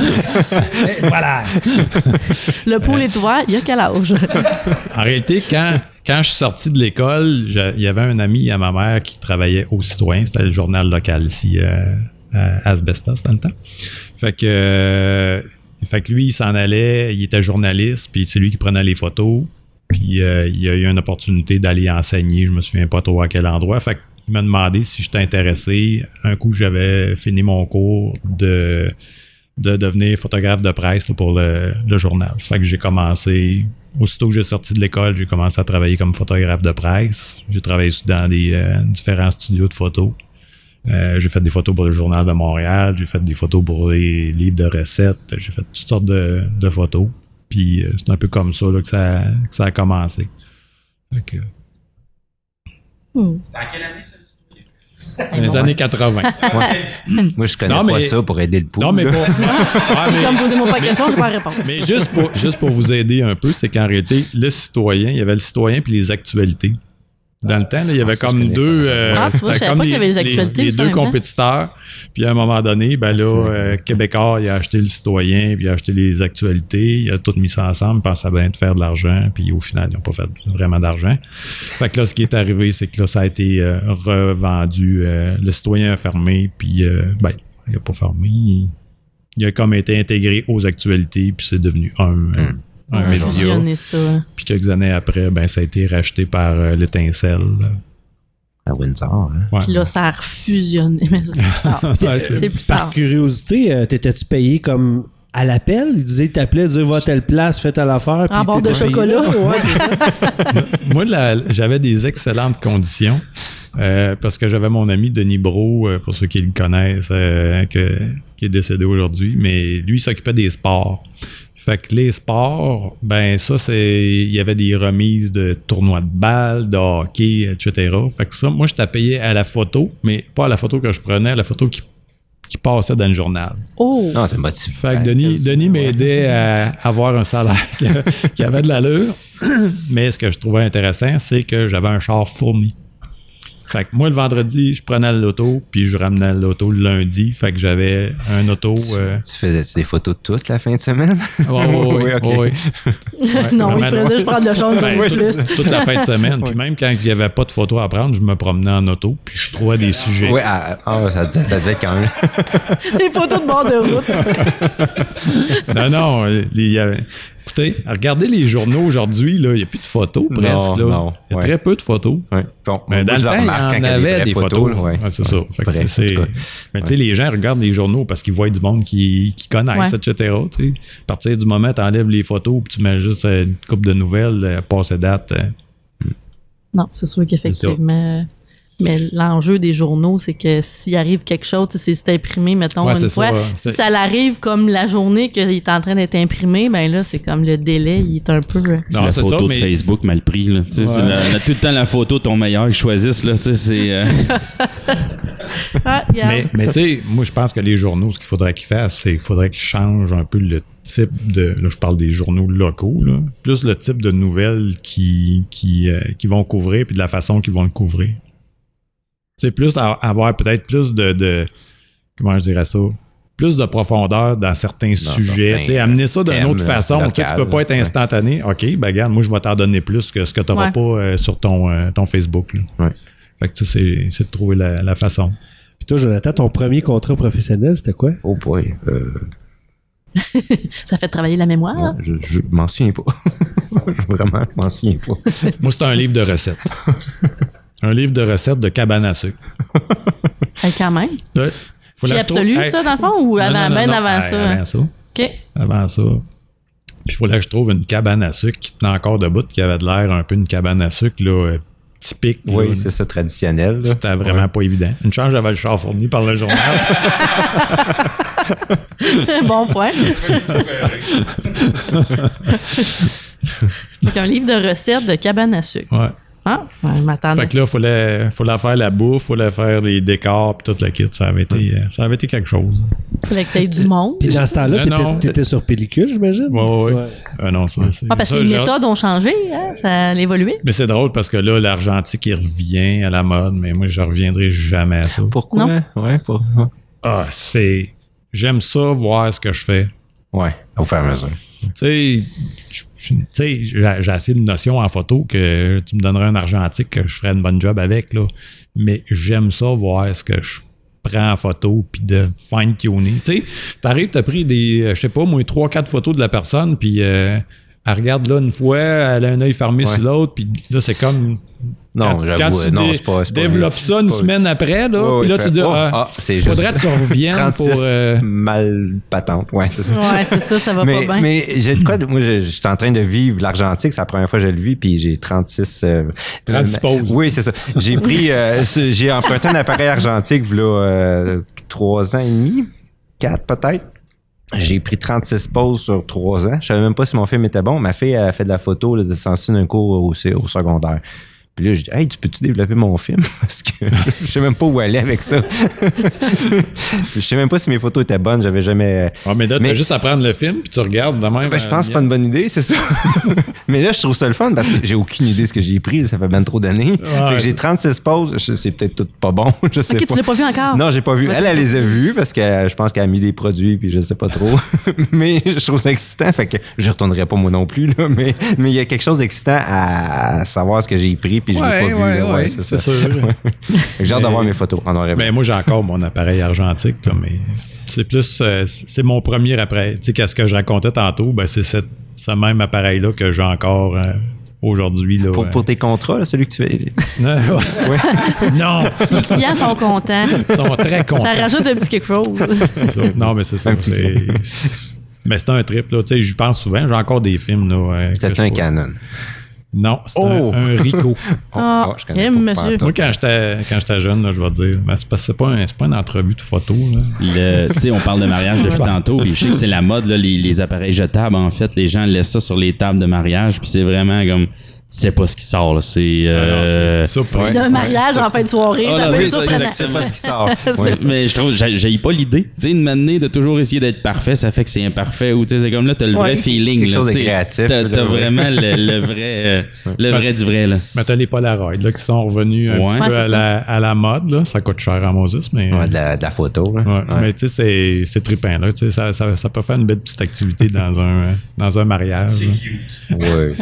Voilà. Le pool est ouvert. Il y a quel âge? En réalité, quand je suis sorti de l'école, il y avait un ami à ma mère qui travaillait au Citoyen. C'était le journal local ici à Asbestos dans le temps. Fait que lui, il s'en allait. Il était journaliste. Puis c'est lui qui prenait les photos. Puis il y a eu une opportunité d'aller enseigner, je me souviens pas trop à quel endroit. Fait qu'il m'a demandé si j'étais intéressé. Un coup, j'avais fini mon cours de devenir photographe de presse là, pour le journal. Fait que j'ai commencé, aussitôt que j'ai sorti de l'école, j'ai commencé à travailler comme photographe de presse. J'ai travaillé dans des différents studios de photos. J'ai fait des photos pour le Journal de Montréal, j'ai fait des photos pour les livres de recettes, j'ai fait toutes sortes de photos. Puis c'est un peu comme ça, là, que ça a commencé. Okay. C'était en quelle année, ça? Dans les années 80. Ouais. Moi, je connais pas ça pour aider le pouls. Non, mais pas. Comme posez-moi pas de questions, je vais pas répondre. Mais juste pour vous aider un peu, c'est qu'en réalité, Le Citoyen, il y avait Le Citoyen puis Les Actualités. Dans le temps, là, il y avait comme deux. Les deux compétiteurs. Puis à un moment donné, ben là, Québécois, il a acheté Le Citoyen, puis il a acheté Les Actualités, il a tout mis ça ensemble, il pensait bien de faire de l'argent, puis au final, ils n'ont pas fait vraiment d'argent. Fait que là, ce qui est arrivé, c'est que là, ça a été revendu. Le Citoyen a fermé, puis il n'a pas fermé. Il a comme été intégré aux Actualités, puis c'est devenu un média. Ça, ouais. Puis quelques années après, ben ça a été racheté par l'Étincelle. À Windsor, hein? Ouais. Puis là, ça a refusionné. Mais ça, c'est plus tard. Par curiosité, t'étais-tu payé comme à l'appel, il disait, t'appelais, disait, va à telle place, fais telle affaire. En bord de chocolat, ouais, c'est ça. Moi, j'avais des excellentes conditions parce que j'avais mon ami Denis Brault, pour ceux qui le connaissent, qui est décédé aujourd'hui, mais lui, il s'occupait des sports. Fait que les sports, ben ça, il y avait des remises de tournois de balles, de hockey, etc. Fait que ça, moi, je t'ai payé à la photo, mais pas à la photo que je prenais, à la photo qui passait dans le journal. Oh! Non, c'est motivant. Fait que Denis m'aidait à avoir un salaire qui avait de l'allure. Mais ce que je trouvais intéressant, c'est que j'avais un char fourni. Fait que moi, le vendredi, je prenais l'auto, puis je ramenais l'auto le lundi. Fait que j'avais un auto... Tu faisais-tu des photos de toute la fin de semaine? Oui. Non, il faisait, je prends le char toute la fin de semaine. Puis même quand il n'y avait pas de photos à prendre, je me promenais en auto, puis je trouvais des sujets. Oui, ça devait quand même. Des photos de bord de route. Écoutez, regardez les journaux aujourd'hui, il n'y a plus de photos presque. Il y a très peu de photos. Ouais. Mais dans le temps, il y en avait des photos. Mais tu sais, les gens regardent les journaux parce qu'ils voient du monde qui connaissent, etc. T'sais. À partir du moment où tu enlèves les photos et tu mets juste une couple de nouvelles, passées dates. Non, c'est sûr qu'effectivement... Mais l'enjeu des journaux, c'est que s'il arrive quelque chose, c'est imprimé, mettons, une fois, si ça l'arrive comme la journée qu'il est en train d'être imprimé, ben là, c'est comme le délai, il est un peu... C'est la photo de Facebook mal pris, là. Ouais. Tout le temps, la photo, ton meilleur, ils choisissent, là, tu sais, c'est... Mais tu sais, moi, je pense que les journaux, ce qu'il faudrait qu'ils fassent, c'est qu'il faudrait qu'ils changent un peu le type de... Là, je parle des journaux locaux, là. Plus le type de nouvelles qui vont couvrir, puis de la façon qu'ils vont le couvrir. C'est plus avoir peut-être plus de comment je dirais ça, plus de profondeur dans certains sujets, tu sais, amener ça d'une autre façon, local, tu peux pas être instantané. OK, ben regarde, moi je vais t'en donner plus que ce que tu n'auras pas sur ton Facebook là. Ouais. Fait que tu sais, c'est de trouver la façon. Puis toi Jonathan, ton premier contrat professionnel, c'était quoi? Oh boy. Ça fait travailler la mémoire. Ouais, je m'en souviens pas. Vraiment, je m'en souviens pas. Moi, c'était un livre de recettes. Un livre de recettes de cabane à sucre. Quand même. C'est absolu, ça, dans le fond, ou avant ça? Avant ça. OK. Avant ça. Puis il faut là que je trouve une cabane à sucre qui tenait encore debout, qui avait de l'air un peu une cabane à sucre, là, typique. Oui, là, c'est ça, traditionnel. Là. C'était vraiment pas évident. Une chance, j'avais le char fourni par le journal. Bon point. Donc, un livre de recettes de cabane à sucre. Ouais. Fait que là, il fallait faire la bouffe, il fallait faire les décors, puis toute la kit. Ça avait été quelque chose. Il fallait que tu aies du monde. Puis dans ce temps-là, t'étais sur pellicule, j'imagine? Oui. Parce que les méthodes ont changé, hein? Ça a évolué. Mais c'est drôle parce que là, l'argentique, il revient à la mode, mais moi, je ne reviendrai jamais à ça. Pourquoi? Non. J'aime ça, voir ce que je fais. Oui, au fur et à mesure. Tu sais, j'ai assez de notions en photo que tu me donnerais un argentique que je ferais une bonne job avec, là. Mais j'aime ça voir ce que je prends en photo puis de fine-tuner. Tu sais, t'arrives, t'as pris des, je sais pas, moins 3-4 photos de la personne puis elle regarde là une fois, elle a un œil fermé sur l'autre puis là, c'est comme... Quand tu développes ça une semaine après, là, puis là, tu dis, faudrait que tu reviennes 36 pour... mal patente, ça va pas bien. Mais j'ai de quoi, moi, je suis en train de vivre l'argentique, c'est la première fois que je le vis, puis j'ai 36 poses. Oui, c'est ça. J'ai pris, j'ai emprunté un appareil argentique, voilà, 3 ans et demi, 4 peut-être. J'ai pris 36 poses sur 3 ans. Je savais même pas si mon film était bon. Ma fille a fait de la photo là, de sensu d'un cours au secondaire. Puis là, je dis, hey, tu peux-tu développer mon film? Parce que je sais même pas où aller avec ça. Je sais même pas si mes photos étaient bonnes. J'avais jamais. Ah, mais là, tu as juste à prendre le film, puis tu regardes de même. Ben, je pense que c'est pas une bonne idée, c'est ça. Mais là, je trouve ça le fun parce que j'ai aucune idée de ce que j'ai pris. Ça fait bien trop d'années. Fait que j'ai 36 poses. C'est peut-être tout pas bon. Je sais pas. Tu l'as pas vu encore? Non, j'ai pas vu. Elle les a vues parce que je pense qu'elle a mis des produits, puis je sais pas trop. Mais je trouve ça excitant. Fait que je retournerai pas moi non plus, là. Mais il y a quelque chose d'excitant à savoir ce que j'ai pris. Puis je l'ai pas vu, c'est sûr. J'ai hâte d'avoir mes photos en noir et blanc. Mais moi, j'ai encore mon appareil argentique, là, mais c'est plus... c'est mon premier appareil. Tu sais, qu'est-ce que je racontais tantôt, ben, c'est ce même appareil-là que j'ai encore aujourd'hui. Là, pour tes contrats, là, celui que tu fais... Non! Les clients sont contents. Ils sont très contents. Ça rajoute un petit quelque chose. Non, mais c'est ça. Mais c'était un trip, là. Tu sais, je parle souvent. J'ai encore des films, là. C'était un Canon. Non, c'était un Ricoh. Ah, je connais pas. Monsieur. Moi, quand j'étais jeune, là, je vais te dire, ben, c'est pas une entrevue de photo. Tu sais, on parle de mariage depuis tantôt, puis je sais que c'est la mode, là, les appareils jetables, en fait. Les gens laissent ça sur les tables de mariage, puis c'est vraiment comme... Tu sais pas ce qui sort, là. C'est surprenant. D'un mariage en fin de soirée, ça peut être surprenant. Je sais pas ce qui sort. Ouais. Mais je trouve, j'ai pas l'idée. Tu sais, une manière de toujours essayer d'être parfait, ça fait que c'est imparfait. Ou tu sais, c'est comme là, t'as le vrai feeling. Quelque chose de créatif. T'as vraiment le vrai du vrai, là. Mais t'as les Polaroids, là, qui sont revenus un petit peu à la mode, là. Ça coûte cher à Moses, mais... Ouais, de la photo, là. Ouais. Mais tu sais, c'est trippant, là. Tu sais, ça peut faire une belle petite activité dans un mariage. C'est cute.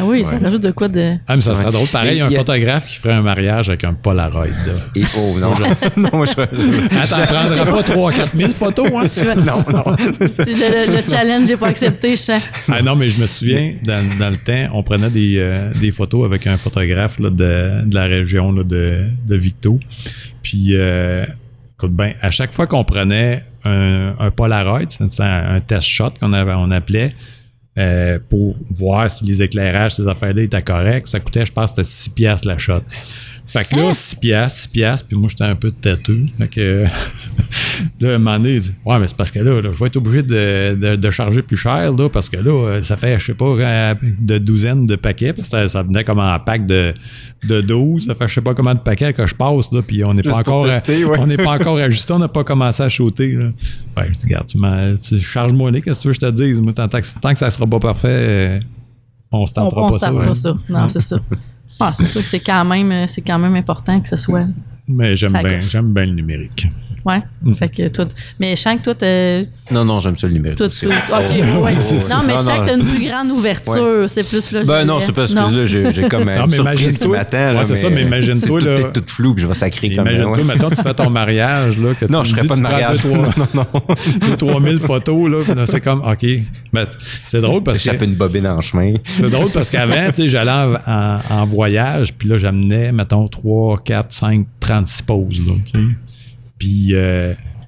Oui, ça rajoute de quoi de... Ah, mais ça serait drôle. Pareil, un photographe qui ferait un mariage avec un Polaroid. Et je prendrais pas 3 000 à 4 000 photos, hein? Non. C'est ça. Le challenge, j'ai pas accepté, je sens. Ah, non, mais je me souviens, dans le temps, on prenait des photos avec un photographe là, de la région là, de Victo. Puis, écoute, ben, à chaque fois qu'on prenait un Polaroid, c'est un test shot qu'on appelait, pour voir si les éclairages, ces affaires-là étaient corrects. Ça coûtait, je pense, c'était 6$ la shot. Fait que là, 6$, puis moi, j'étais un peu têteux. Fait que là, un moment donné, il dit, ouais, mais c'est parce que là je vais être obligé de charger plus cher, là, parce que là, ça fait, je sais pas, de douzaines de paquets, parce que ça venait comme en pack de 12. Ça fait, je sais pas comment de paquets que je passe, là, puis on n'est pas encore ajusté, on n'a pas commencé à shooter, là. Ouais, je dis, regarde, tu charges-moi les, qu'est-ce que tu veux que je te dise? Moi, tant que ça sera pas parfait, on se tentera pas ça. On se tentera pas ça. Non, c'est ça. Ah, c'est sûr que c'est quand même important que ce soit. Mais j'aime bien le numérique. Ouais. Fait que toi, mais Shank, toi, non, j'aime ça le numérique. Toi, aussi. Okay, ouais. Non, mais Shank, t'as une plus grande ouverture. Ouais. C'est plus là. Ben non, c'est parce que là, j'ai comme une surprise qui m'attend. Ouais, c'est ça, mais imagine-toi là. C'est tout flou, puis je vais sacrer comme ça. Imagine-toi, maintenant, tu fais ton mariage là. Que non, je ferai pas de mariage. 2 000 à 3 000 photos là. C'est comme, ok. Mais c'est drôle parce que. J'échappe une bobine en chemin. C'est drôle parce qu'avant, tu sais, j'allais en voyage, puis là, j'amenais, mettons, 3, 4, 5, 36 poses là. Puis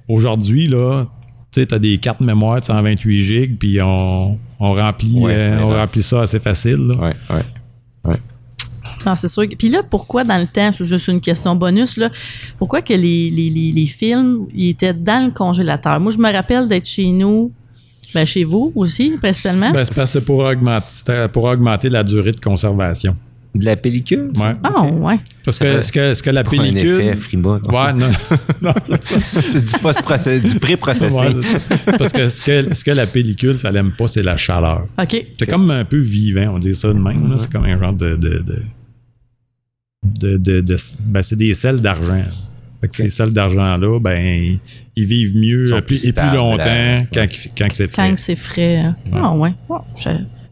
aujourd'hui, là, tu sais, t'as des cartes mémoire de 128 gigs, puis on remplit on remplit ça assez facile. Oui, oui, oui. Non, c'est sûr. Puis là, pourquoi dans le temps, c'est juste une question bonus, là, pourquoi que les films, ils étaient dans le congélateur? Moi, je me rappelle d'être chez nous, ben chez vous aussi, principalement. Ben, c'est parce que c'est pour augmenter la durée de conservation. De la pellicule? Oui. Ah, okay. Ouais. Parce que ce que la pellicule. C'est un effet Fremont. Ouais, non, c'est ça. C'est du pré-processé. Ouais, parce que ce que la pellicule, ça l'aime pas, c'est la chaleur. OK. C'est comme un peu vivant, on dit ça de même. Là. C'est comme un genre de ben, c'est des sels d'argent. Fait que ces sels d'argent-là, ben, ils vivent mieux et plus longtemps quand c'est frais. Quand c'est frais. Ah, ouais. Oh,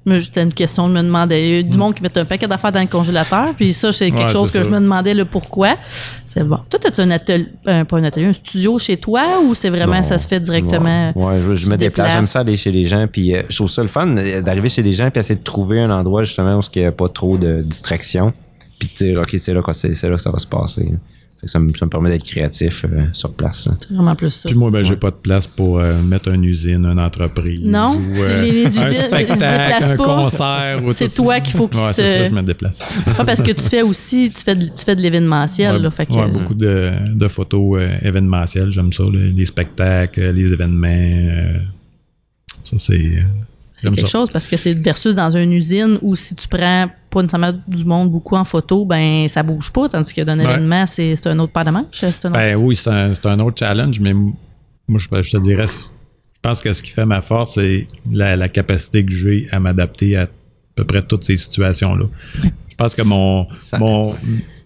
mais c'était une question, je me demandais. Il y a du monde qui met un paquet d'affaires dans le congélateur, puis ça, c'est quelque chose que je me demandais le pourquoi. C'est bon. Toi, as-tu un atelier, pas un atelier, un studio chez toi ou c'est vraiment ça se fait directement? Oui, ouais, je me déplace. J'aime ça aller chez les gens, puis je trouve ça le fun d'arriver chez les gens puis essayer de trouver un endroit justement où il n'y a pas trop de distractions, puis de dire, OK, c'est là que ça va se passer. Ça me permet d'être créatif sur place. C'est vraiment plus ça. Puis moi, ben, j'ai pas de place pour mettre une usine, une entreprise. Non, ou, les un spectacle, un concert. Ou c'est toi qu'il faut que tu... c'est ça, je me déplace. Ah, parce que tu fais aussi, tu fais de l'événementiel. Oui, beaucoup de photos événementielles. J'aime ça, les spectacles, les événements. Ça, c'est... C'est quelque chose parce que c'est versus dans une usine où si tu prends pas nécessairement du monde beaucoup en photo, ben ça bouge pas, tandis que d'un événement, c'est un autre paire de manches. Ben oui, c'est un autre challenge, mais moi je te dirais, je pense que ce qui fait ma force, c'est la capacité que j'ai à m'adapter à peu près toutes ces situations-là. Ouais. Je pense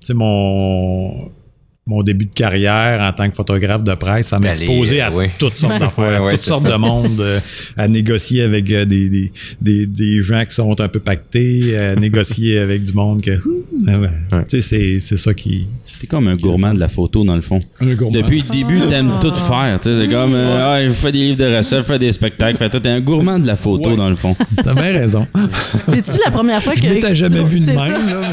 que mon début de carrière en tant que photographe de presse, ça m'a exposé à toutes sortes d'affaires, à toutes sortes de monde, à négocier avec des gens qui sont un peu pactés, à négocier avec du monde que... Tu sais, c'est ça qui... T'es comme un gourmand de la photo, dans le fond. Un gourmand. Depuis le début, t'aimes tout faire. Tu sais, c'est comme, je fais des livres de recettes, je fais des spectacles. Fait, toi, t'es un gourmand de la photo, dans le fond. T'as bien raison. C'est-tu la première fois que... Je ne t'ai jamais vu de même, là.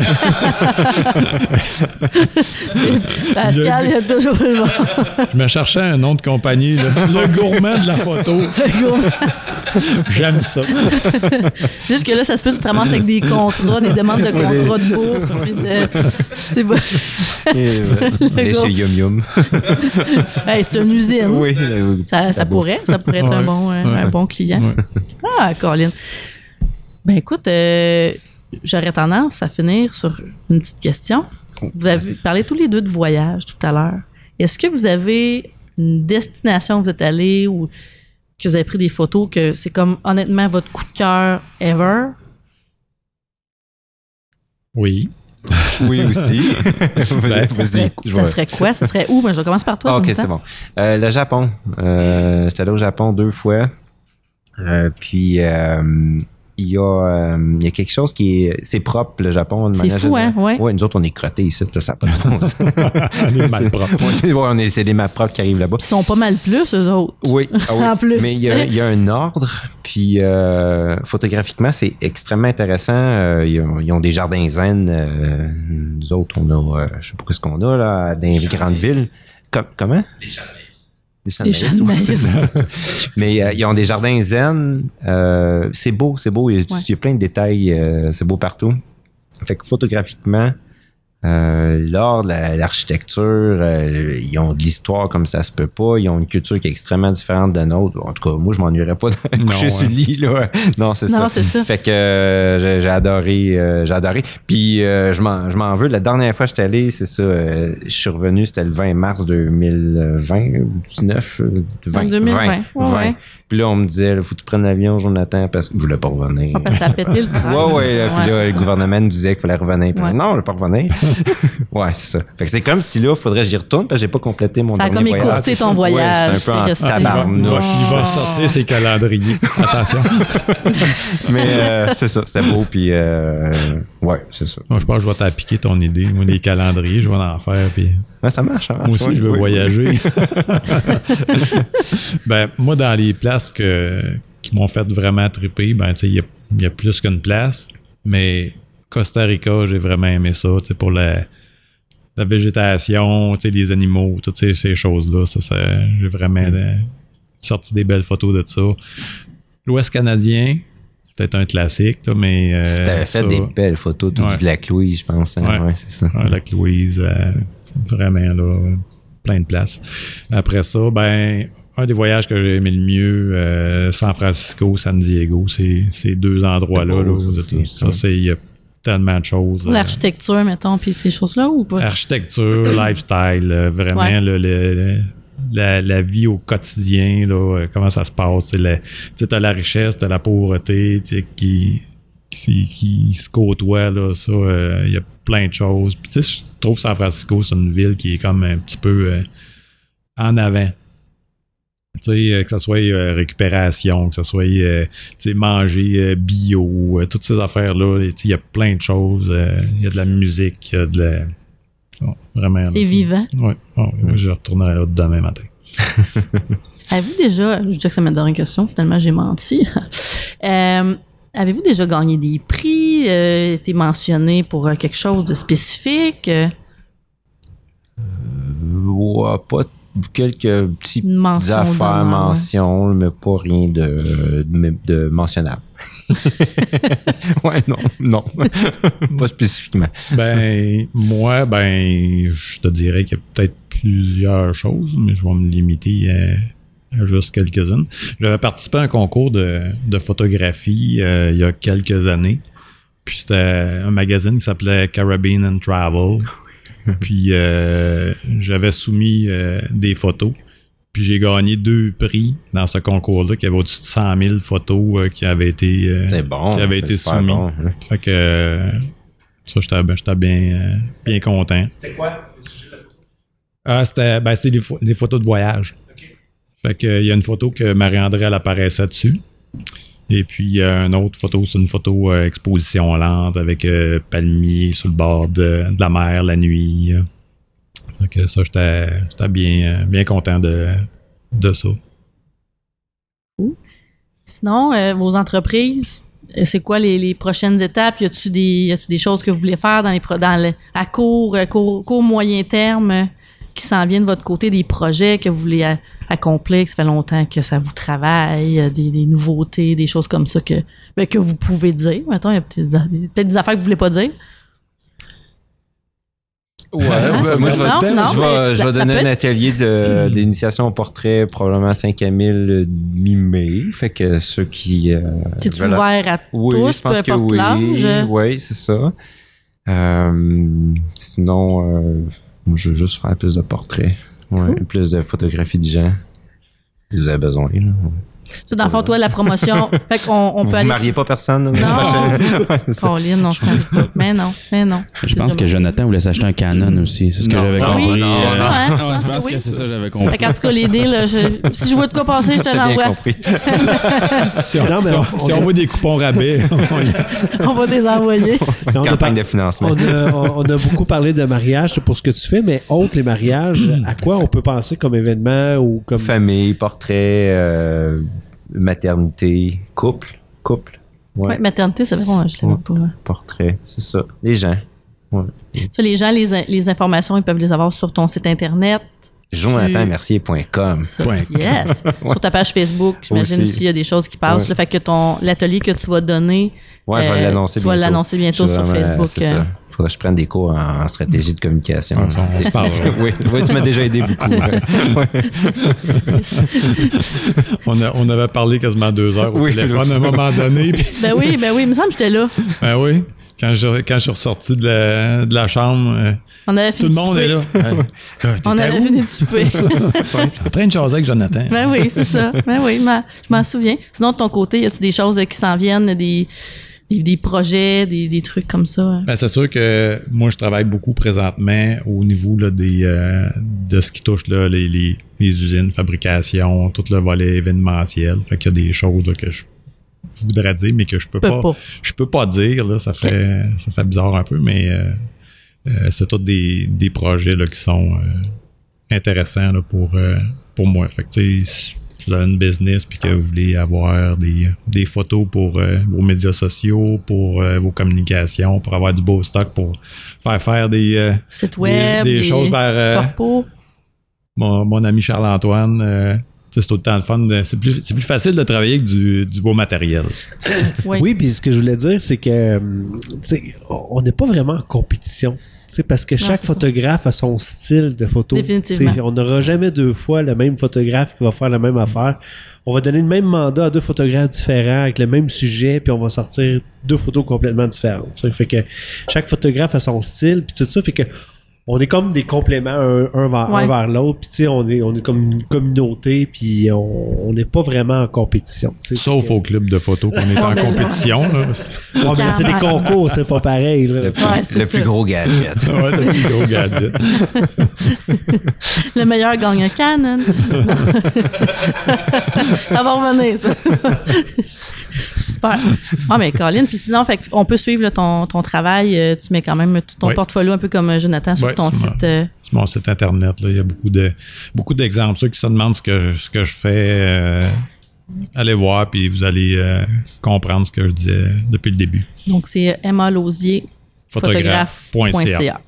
Pascal, il y a toujours le bon. Je me cherchais un nom de compagnie. Là. Le gourmand de la photo. Le gourmand. J'aime ça. Juste que là, ça se peut que tu te ramasses avec des contrats, des demandes de contrats de bourse. C'est bon. Allez chez Yum Yum. Hey, c'est une usine. Oui. Ça pourrait être un bon client. Ouais. Ah, Colin. Ben écoute, j'aurais tendance à finir sur une petite question. Vous avez parlé tous les deux de voyage tout à l'heure. Est-ce que vous avez une destination où vous êtes allé ou que vous avez pris des photos que c'est comme honnêtement votre coup de cœur ever? Oui. Oui aussi. Ben, ça serait quoi? Ça serait où? Ben, je commence par toi. OK, c'est bon. Le Japon. J'étais allé au Japon 2 fois. Il y a quelque chose qui est... C'est propre, le Japon, de manière générale. C'est fou, hein? Oui, nous autres, on est crottés ici, ça n'a pas de bon sens. On est mal propres. C'est des mal propres qui arrivent là-bas. Ils sont pas mal plus, eux autres. Oui, ah oui. En plus. Mais il y a un ordre, puis photographiquement, c'est extrêmement intéressant. Ils ont des jardins zen. Nous autres, on a... je sais pas ce qu'on a, là, dans les grandes villes. Comment? Les jardins. Mais ils ont des jardins zen. C'est beau, c'est beau. Il y a plein de détails. C'est beau partout. Fait que photographiquement, l'art, l'architecture, ils ont de l'histoire comme ça se peut pas. Ils ont une culture qui est extrêmement différente de nôtre. En tout cas, moi, je m'ennuierais pas de coucher sur le lit. Là. Non, c'est ça. Fait que j'ai adoré. Puis je m'en veux. La dernière fois que j'étais allé, c'est ça. Je suis revenu, c'était le 20 mars 2020. Puis là, on me disait, il faut que tu prennes l'avion, Jonathan, parce que je voulais pas revenir. Ah, parce que ça a pété le travail. Ouais. Puis là, le gouvernement nous disait qu'il fallait revenir. Puis non, je ne veux pas revenir. Ouais, c'est ça. Fait que c'est comme si là, il faudrait que j'y retourne parce que j'ai pas complété mon dernier voyage. Ça a comme écourté ton voyage. Ouais, c'est un peu en tabarnouche. Il va sortir ses calendriers. Attention. Mais c'est ça, c'était beau. Puis ouais, c'est ça. Moi, je pense que je vais t'appliquer ton idée. Moi, les calendriers, je vais en faire. Puis... Ouais, ça marche. Moi aussi, je veux voyager. Ben, moi, dans les places qui m'ont fait vraiment triper, ben, tu sais, il y a plus qu'une place, mais... Costa Rica, j'ai vraiment aimé ça, pour la végétation, les animaux, toutes ces choses-là. J'ai vraiment sorti des belles photos de ça. L'Ouest canadien, peut-être un classique, là, mais... T'avais fait des belles photos, de Lac Louise, je pense. Hein? Ouais, c'est ça. Ouais, Lac Louise, vraiment, là, plein de places. Après ça, ben... Un des voyages que j'ai aimé le mieux, San Francisco, San Diego, ces deux endroits-là. Il y a tellement de choses. L'architecture, mettons, puis ces choses-là, ou pas? Architecture, lifestyle, vraiment, la vie au quotidien, là, comment ça se passe. Tu as la richesse, tu as la pauvreté qui se côtoie, là, ça, il y a plein de choses. Puis, tu sais, je trouve San Francisco, c'est une ville qui est comme un petit peu en avant. Que ce soit récupération, que ce soit manger bio, toutes ces affaires-là, il y a plein de choses. Il y a de la musique, il y a de la... Oh, vraiment. C'est vivant. Oui, je retournerai là demain matin. Avez-vous déjà... Je disais que c'est ma dernière question, finalement j'ai menti. Avez-vous déjà gagné des prix, été mentionné pour quelque chose de spécifique? Pas de... Quelques petites affaires, mentions, mais pas rien de mentionnable. Ouais, non. Pas spécifiquement. Ben, moi, je te dirais qu'il y a peut-être plusieurs choses, mais je vais me limiter à juste quelques-unes. J'avais participé à un concours de photographie il y a quelques années. Puis c'était un magazine qui s'appelait Caribbean and Travel. Puis j'avais soumis des photos. Puis j'ai gagné 2 prix dans ce concours-là, qui avait au-dessus de 100 000 photos qui avaient été, été soumises. Bon. Fait que ça, j'étais bien content. C'était quoi le sujet de la photo? C'était des photos de voyage. Okay. Fait que il y a une photo que Marie-Andrée elle apparaissait dessus. Et puis, il y a une autre photo, c'est une photo exposition lente avec palmiers sur le bord de la mer la nuit. Fait que ça, j'étais bien content de ça. Sinon, vos entreprises, c'est quoi les prochaines étapes? Y a-t-il des choses que vous voulez faire dans à court, moyen terme? qui s'en vient de votre côté, des projets que vous voulez accomplir, que ça fait longtemps que ça vous travaille, des nouveautés, des choses comme ça que vous pouvez dire. Mettons, il y a peut-être des affaires que vous ne voulez pas dire. Ouais, moi je vais donner un atelier d'initiation au portrait probablement à Saint-Camille mi-mai. Fait que ceux qui. T'es-tu ouvert à tous, peu importe l'âge? Oui, c'est ça. Sinon, je veux juste faire plus de portraits. Ouais, cool. Plus de photographies de gens. Si vous avez besoin, là. Ouais. Tu dans le fond, toi, la promotion. Fait qu'on peut aller. Vous mariez pas personne. Non, je ne pas. Mais non. Je pense que Jonathan voulait s'acheter un Canon aussi. C'est ce que j'avais compris. Oui, c'est ça, hein? Non, je pense que c'est ça que j'avais compris. Fait qu'en tout cas, l'idée, là, si je vois de quoi passer, je te l'envoie. Si on voit des coupons rabais, on va les envoyer. Une campagne de financement. On a beaucoup parlé de mariage pour ce que tu fais, mais autres les mariages, à quoi on peut penser comme événement ou comme. Famille, portrait, maternité, couple. Ouais, maternité, c'est vrai, je l'avais pas. Portrait, c'est ça. Les gens. Ouais. Ça, les gens, les informations, ils peuvent les avoir sur ton site Internet. JonathanMercier.com. Yes. Sur ta page Facebook, j'imagine aussi, il y a des choses qui passent. Ouais. Là, fait que l'atelier que tu vas donner, je vais l'annoncer bientôt. Tu vas l'annoncer bientôt sur Facebook. C'est ça. Faudrait que je prenne des cours en stratégie de communication. Oui, tu m'as déjà aidé beaucoup. Ouais. On avait parlé quasiment 2 heures au téléphone à un moment donné. Puis... Ben oui, il me semble que j'étais là. Ben oui. Quand je suis ressorti de la chambre, tout le monde est là. On avait fini de souper. En train de jaser avec Jonathan. Ben oui, c'est ça. Ben oui, je m'en souviens. Sinon, de ton côté, y a-tu des choses qui s'en viennent, des projets, des trucs comme ça? Ben, c'est sûr que moi, je travaille beaucoup présentement au niveau là, de ce qui touche là, les usines, fabrication, tout le volet événementiel. Fait qu'il y a des choses là, que je voudrais dire, mais que je peux pas. Je peux pas dire. Là, ça fait bizarre un peu, mais c'est tous des projets là, qui sont intéressants là, pour moi. Fait que, vous avez une business puis que vous voulez avoir des photos pour vos médias sociaux, pour vos communications, pour avoir du beau stock, pour faire des sites web, des choses par corpo. Mon ami Charles-Antoine, c'est tout le temps le fun. C'est plus facile de travailler avec du beau matériel. Oui, puis ce que je voulais dire, c'est que on n'est pas vraiment en compétition. T'sais, parce que chaque photographe a son style de photo. Définitivement. On n'aura jamais 2 fois le même photographe qui va faire la même affaire. On va donner le même mandat à 2 photographes différents avec le même sujet, puis on va sortir 2 photos complètement différentes. T'sais. Fait que chaque photographe a son style, puis tout ça fait que on est comme des compléments un vers l'autre. Puis tu sais, on est comme une communauté, puis on n'est pas vraiment en compétition. Sauf au club de photos qu'on est en compétition. Là. Mais c'est des concours, c'est pas pareil. Là. Le plus gros gadget. Le plus gros gadget. Le meilleur gagne un Canon. Ça va revenir, ça. Super. Mais Colin, puis sinon, fait on peut suivre là, ton travail. Tu mets quand même tout ton portfolio un peu comme Jonathan sur ton site. C'est mon site Internet. Là. Il y a beaucoup d'exemples. Ceux qui se demandent ce que je fais, allez voir, puis vous allez comprendre ce que je disais depuis le début. Donc, c'est marclosierphotographe.ca.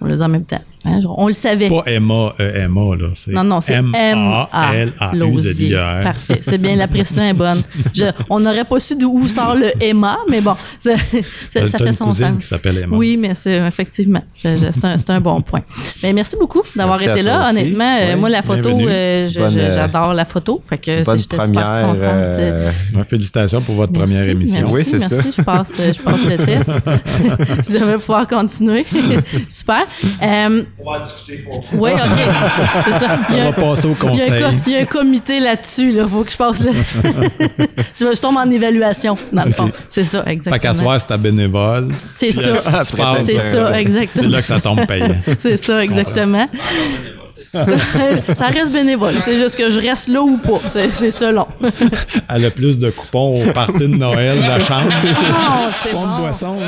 On le dit en même temps. Hein? On le savait. Pas Emma, E-M-A, là. Non, c'est M-A-L-A-U-Z-I-R. Lauzier. Parfait. C'est bien, la précision est bonne. On n'aurait pas su d'où sort le Emma, mais bon, ça fait son sens. Qui s'appelle Emma. Oui, mais effectivement, c'est un bon point. Ben, merci beaucoup d'avoir été là. Honnêtement, moi, la photo, j'adore la photo. Fait que j'étais super contente. Félicitations pour votre première émission. Merci, oui, c'est ça. Merci, je passe le test. Je devrais pouvoir continuer. Super. On va en discuter pour vous. Oui, OK. C'est ça. On va passer au conseil. Il y a un comité là-dessus. Il faut que je passe là. Je tombe en évaluation, dans le fond. C'est ça, exactement. Pas qu'à soir, c'est ta bénévole. C'est ça. C'est ça, exactement. C'est là que ça tombe payant. C'est ça, exactement. Ça reste bénévole. C'est juste que je reste là ou pas. C'est selon. Elle a plus de coupons au party de Noël de la chambre. Ah, c'est coupons bon. De boisson.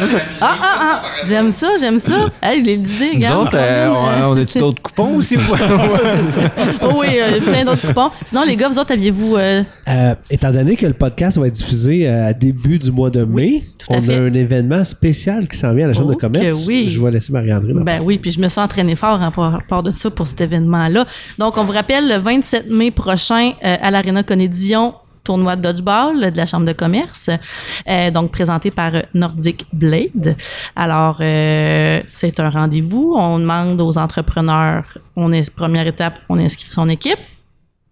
Ah. J'aime ça. Hey, les idées, regarde. Nous autres, on a-tu d'autres coupons aussi? Oui, plein d'autres coupons. Sinon, les gars, vous autres, aviez-vous... étant donné que le podcast va être diffusé à début du mois de mai, on a un événement spécial qui s'en vient à la Chambre de commerce. Oui. Je vais laisser Marie-Andrée. Ben oui, puis je me suis entraînée fort en part de ça pour cet événement-là. Donc, on vous rappelle, le 27 mai prochain, à l'Arena Conédillon, tournoi de dodgeball de la Chambre de commerce, donc présenté par Nordic Blade. Alors, c'est un rendez-vous. On demande aux entrepreneurs, première étape, on inscrit son équipe.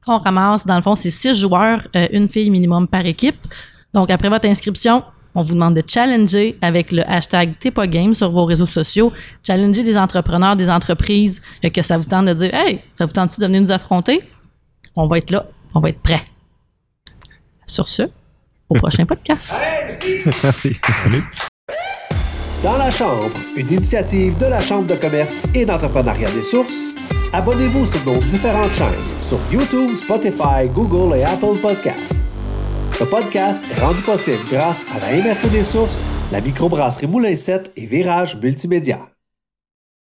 On ramasse, dans le fond, c'est 6 joueurs, une fille minimum par équipe. Donc, après votre inscription, on vous demande de challenger avec le hashtag #TesPasGame sur vos réseaux sociaux. Challenger des entrepreneurs, des entreprises, que ça vous tente de dire « Hey, ça vous tente-tu de venir nous affronter? » On va être là, on va être prêts. Sur ce, au prochain podcast. Allez, merci. Allez. Dans la chambre, une initiative de la Chambre de commerce et d'entrepreneuriat des sources. Abonnez-vous sur nos différentes chaînes, sur YouTube, Spotify, Google et Apple Podcasts. Ce podcast est rendu possible grâce à la MRC des sources, la microbrasserie Moulins 7 et Virage Multimédia.